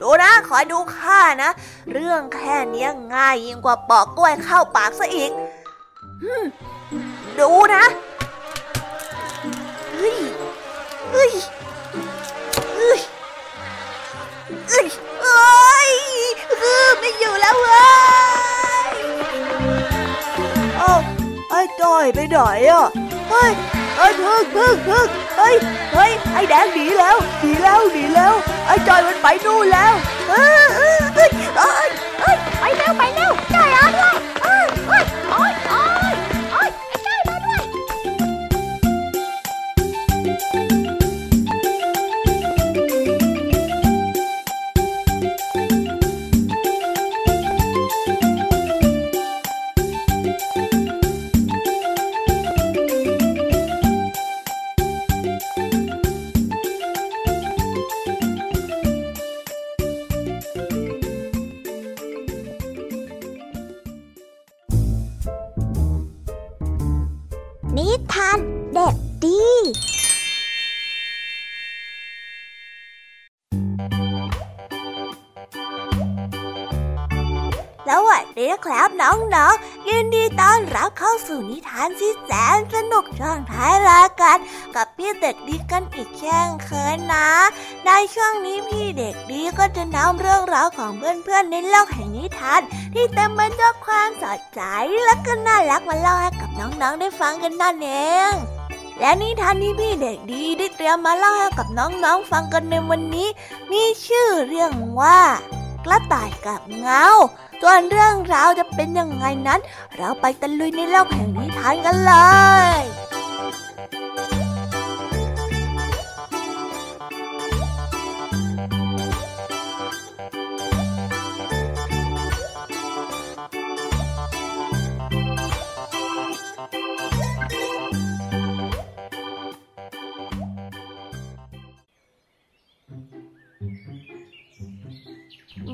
ดูนะขอดูข้านะเรื่องแค่นี้ง่ายยิ่งกว่าปอกกล้วยเข้าปากซะอีกดูนะเฮ้ยเฮ้ยเอ้ยเอ้ยเอ้ยไม่อยู่แล้วเว้ยเอ้าไอ้จ้อยไปไหนอ่ะเฮ้ยไอ้พึ่งพึ่งพึ่งเฮ้ยเฮ้ยไอ้แดงหนีแล้วหนีแล้วหนีแล้วไอ้จ้อยมันไปนู่นแล้วเอ้ยเอ้ยเอ้ยเอ้ยไปเร็วไปเร็วจ้อยเอาด้วยเอ้ยเอ้ยโอ๊ยโอ๊ยโอ๊ยไอ้จ้อยมาด้วยนิทานเด็กดีสวัสดีครับน้องๆยินดีต้อนรับเข้าสู่นิทานที่แสนสนุกช่วงท้ายรายการกับพี่เด็กดีกันอีกเช่นเคยนะในช่วงนี้พี่เด็กดีก็จะนำเรื่องราวของเพื่อนๆในโลกแห่งนิทานที่เต็มไปด้วยความสดใสและก็น่ารักมาเล่าให้กับน้องๆได้ฟังกันนั่นเองและนิทานที่พี่เด็กดีได้เตรียมมาเล่าให้กับน้องๆฟังกันในวันนี้มีชื่อเรื่องว่ากระต่ายกับเงาส่วนเรื่องราวจะเป็นยังไงนั้นเราไปตะลุยในโลกแห่งนิทานกันเลย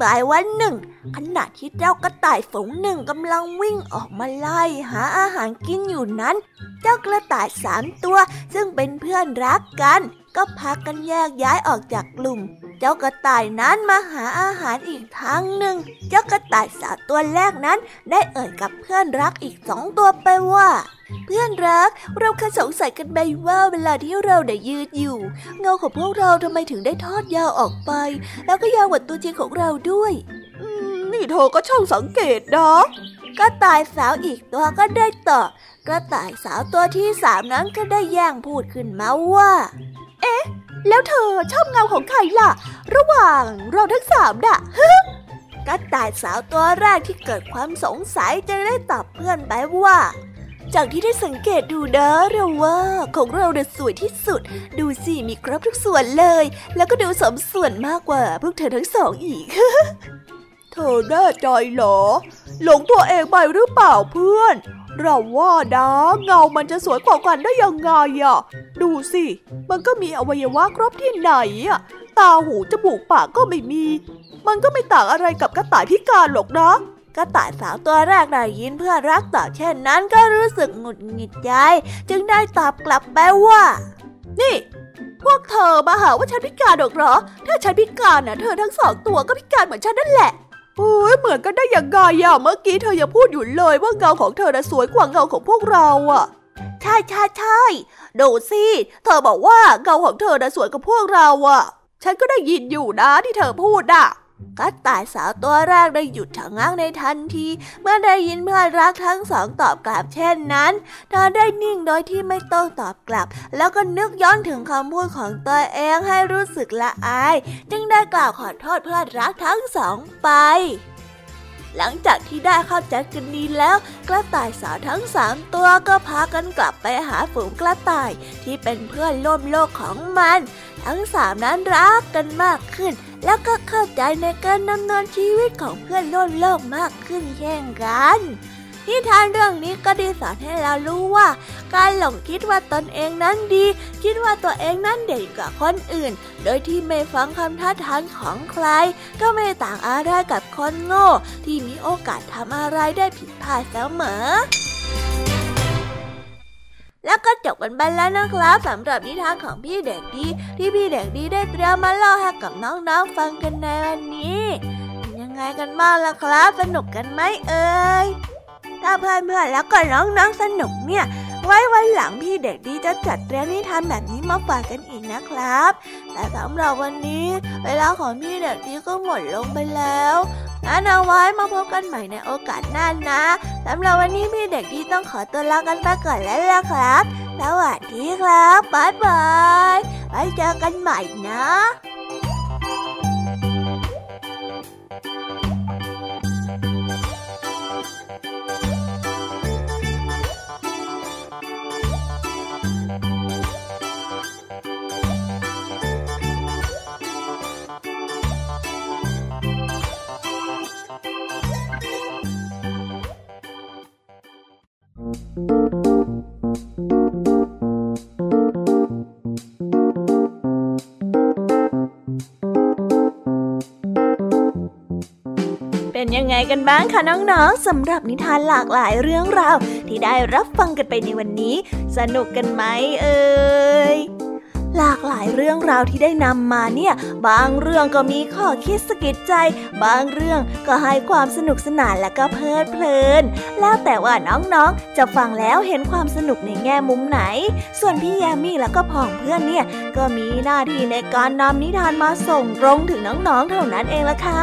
บ่ายวันหนึ่งขณะที่เจ้ากระต่ายฝูงหนึ่งกำลังวิ่งออกมาไล่หาอาหารกินอยู่นั้นเจ้ากระต่ายสามตัวซึ่งเป็นเพื่อนรักกันก็พากันแยกย้ายออกจากกลุ่มเจ้ากระต่ายนั้นมาหาอาหารอีกทางหนึ่งเจ้ากระต่ายสามตัวแรกนั้นได้เอ่ยกับเพื่อนรักอีกสองตัวไปว่าเพื่อนรักเราเคยสงสัยกันไปว่าเวลาที่เราได้ยืนอยู่เงาของพวกเราทำไมถึงได้ทอดยาวออกไปแล้วก็ยาวกว่าตัวจริงของเราด้วยนี่เธอก็ช่างสังเกตนะ กระต่ายสาวอีกตัวก็ได้ตอบกระต่ายสาวตัวที่สามนั้นก็ได้แย่งพูดขึ้นมาว่าเอ๊ะแล้วเธอชอบเงาของใครล่ะระหว่างเราทั้งสามน่ะกระต่ายสาวตัวแรกที่เกิดความสงสัยจึงได้ตอบเพื่อนไปว่าจากที่ได้สังเกตดูนะเราว่าของเราเนี่ยสวยที่สุดดูสิมีครบทุกส่วนเลยแล้วก็ดูสมส่วนมากกว่าพวกเธอทั้งสองอีก เธอแน่ใจเหรอหลงตัวเองไปหรือเปล่าเพื่อนเราว่านะเงามันจะสวยกว่ากันได้ยังไงอ่ะดูสิมันก็มีอวัยวะครบที่ไหนอ่ะตาหูจมูกปากก็ไม่มีมันก็ไม่ต่างอะไรกับกระต่ายพิการหรอกนะกระต่ายสาวตัวแรกได้ยินเพื่อนรักตอบเช่นนั้นก็รู้สึกหงุดหงิดใจจึงได้ตอบกลับไปว่านี่พวกเธอมาหาว่าฉันพิการหรอกเหรอถ้าฉันพิการน่ะเธอทั้งสองตัวก็พิการเหมือนฉันนั่นแหละโอ้ยเหมือนกันได้ยังไงอ่ะเมื่อกี้เธอยังพูดอยู่เลยว่าเงาของเธอน่ะสวยกว่าเงาของพวกเราอ่ะใช่ใช่ใช่ดูสิเธอบอกว่าเงาของเธอน่ะสวยกว่าพวกเราอ่ะฉันก็ได้ยินอยู่นะที่เธอพูดอ่ะกระต่ายสาวตัวแรกได้หยุดชะงักในทันทีเมื่อได้ยินเพื่อนรักทั้งสองตอบกลับเช่นนั้นเธอได้นิ่งโดยที่ไม่ต้องตอบกลับแล้วก็นึกย้อนถึงคำพูดของตัวเองให้รู้สึกละอายจึงได้กล่าวขอโทษเพื่อนรักทั้งสองไปหลังจากที่ได้เข้าใจกันดีแล้วกระต่ายสาวทั้งสามตัวก็พากันกลับไปหาฝูงกระต่ายที่เป็นเพื่อนร่วมโลกของมันทั้งสามนั้นรักกันมากขึ้นแล้วก็เข้าใจในการดำเนินชีวิตของเพื่อนร่วมโลกมากขึ้นเช่นกันนิทานเรื่องนี้ก็ได้สอนให้เรารู้ว่าการหลงคิดว่าตนเองนั้นดีคิดว่าตัวเองนั้นเด่นกว่าคนอื่นโดยที่ไม่ฟังคำท้าทายของใครก็ไม่ต่างอะไรกับคนโง่ที่มีโอกาสทำอะไรได้ผิดพลาดเสมอแล้วก็จบกันไปแล้วนะครับสำหรับนิทานของพี่เด็กดีที่พี่เด็กดีได้เตรียมมาเล่าให้กับน้องๆฟังกันในวันนี้ยังไงกันบ้างล่ะครับสนุกกันไหมเอ่ยถ้าเพื่อนๆแล้วก็น้องๆสนุกเนี่ยไว้วันหลังพี่เด็กดีจะจัดเตรียมนิทานแบบนี้มาฝากกันอีกนะครับแต่สำหรับวันนี้เวลาของพี่เด็กดีก็หมดลงไปแล้วงั้นเอาไว้มาพบกันใหม่ในโอกาสหน้านะสำหรับวันนี้พี่เด็กดีต้องขอตัวลากันไปก่อนแล้วล่ะครับสวัสดีครับบ๊ายบายไว้เจอกันใหม่นะเป็นยังไงกันบ้างคะน้องๆสำหรับนิทานหลากหลายเรื่องราวที่ได้รับฟังกันไปในวันนี้สนุกกันไหมเอ่ยหลากหลายเรื่องราวที่ได้นำมาเนี่ยบางเรื่องก็มีข้อคิดสะกิดใจบางเรื่องก็ให้ความสนุกสนานและก็เพลิดเพลินแล้วแต่ว่าน้องๆจะฟังแล้วเห็นความสนุกในแง่มุมไหนส่วนพี่แยมมี่และก็พ่องเพื่อนเนี่ยก็มีหน้าที่ในการนำนิทานมาส่งตรงถึงน้องๆเท่านั้นเองล่ะค่ะ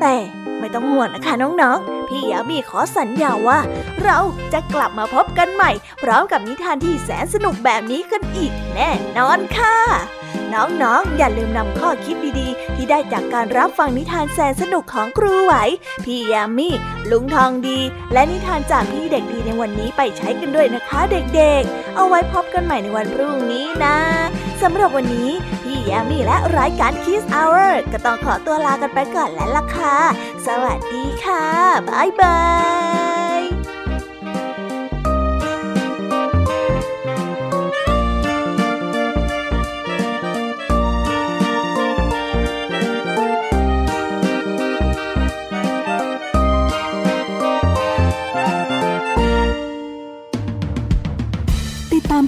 แต่ไม่ต้องห่วงนะคะน้องๆพี่ยามีขอสัญญาว่าเราจะกลับมาพบกันใหม่พร้อมกับนิทานที่แสนสนุกแบบนี้กันอีกแน่นอนค่ะน้องๆ อ, อย่าลืมนำข้อคิดดีๆที่ได้จากการรับฟังนิทานแสนสนุกของครูไหวพี่ยามีลุงทองดีและนิทานจากพี่เด็กดีในวันนี้ไปใช้กันด้วยนะคะเด็กๆเอาไว้พบกันใหม่ในวันพรุ่งนี้นะสำหรับวันนี้พี่ยามีและรายการ Kids Hour ก็ต้องขอตัวลากันไปก่อนแล้วล่ะค่ะสวัสดีค่ะบ๊ายบาย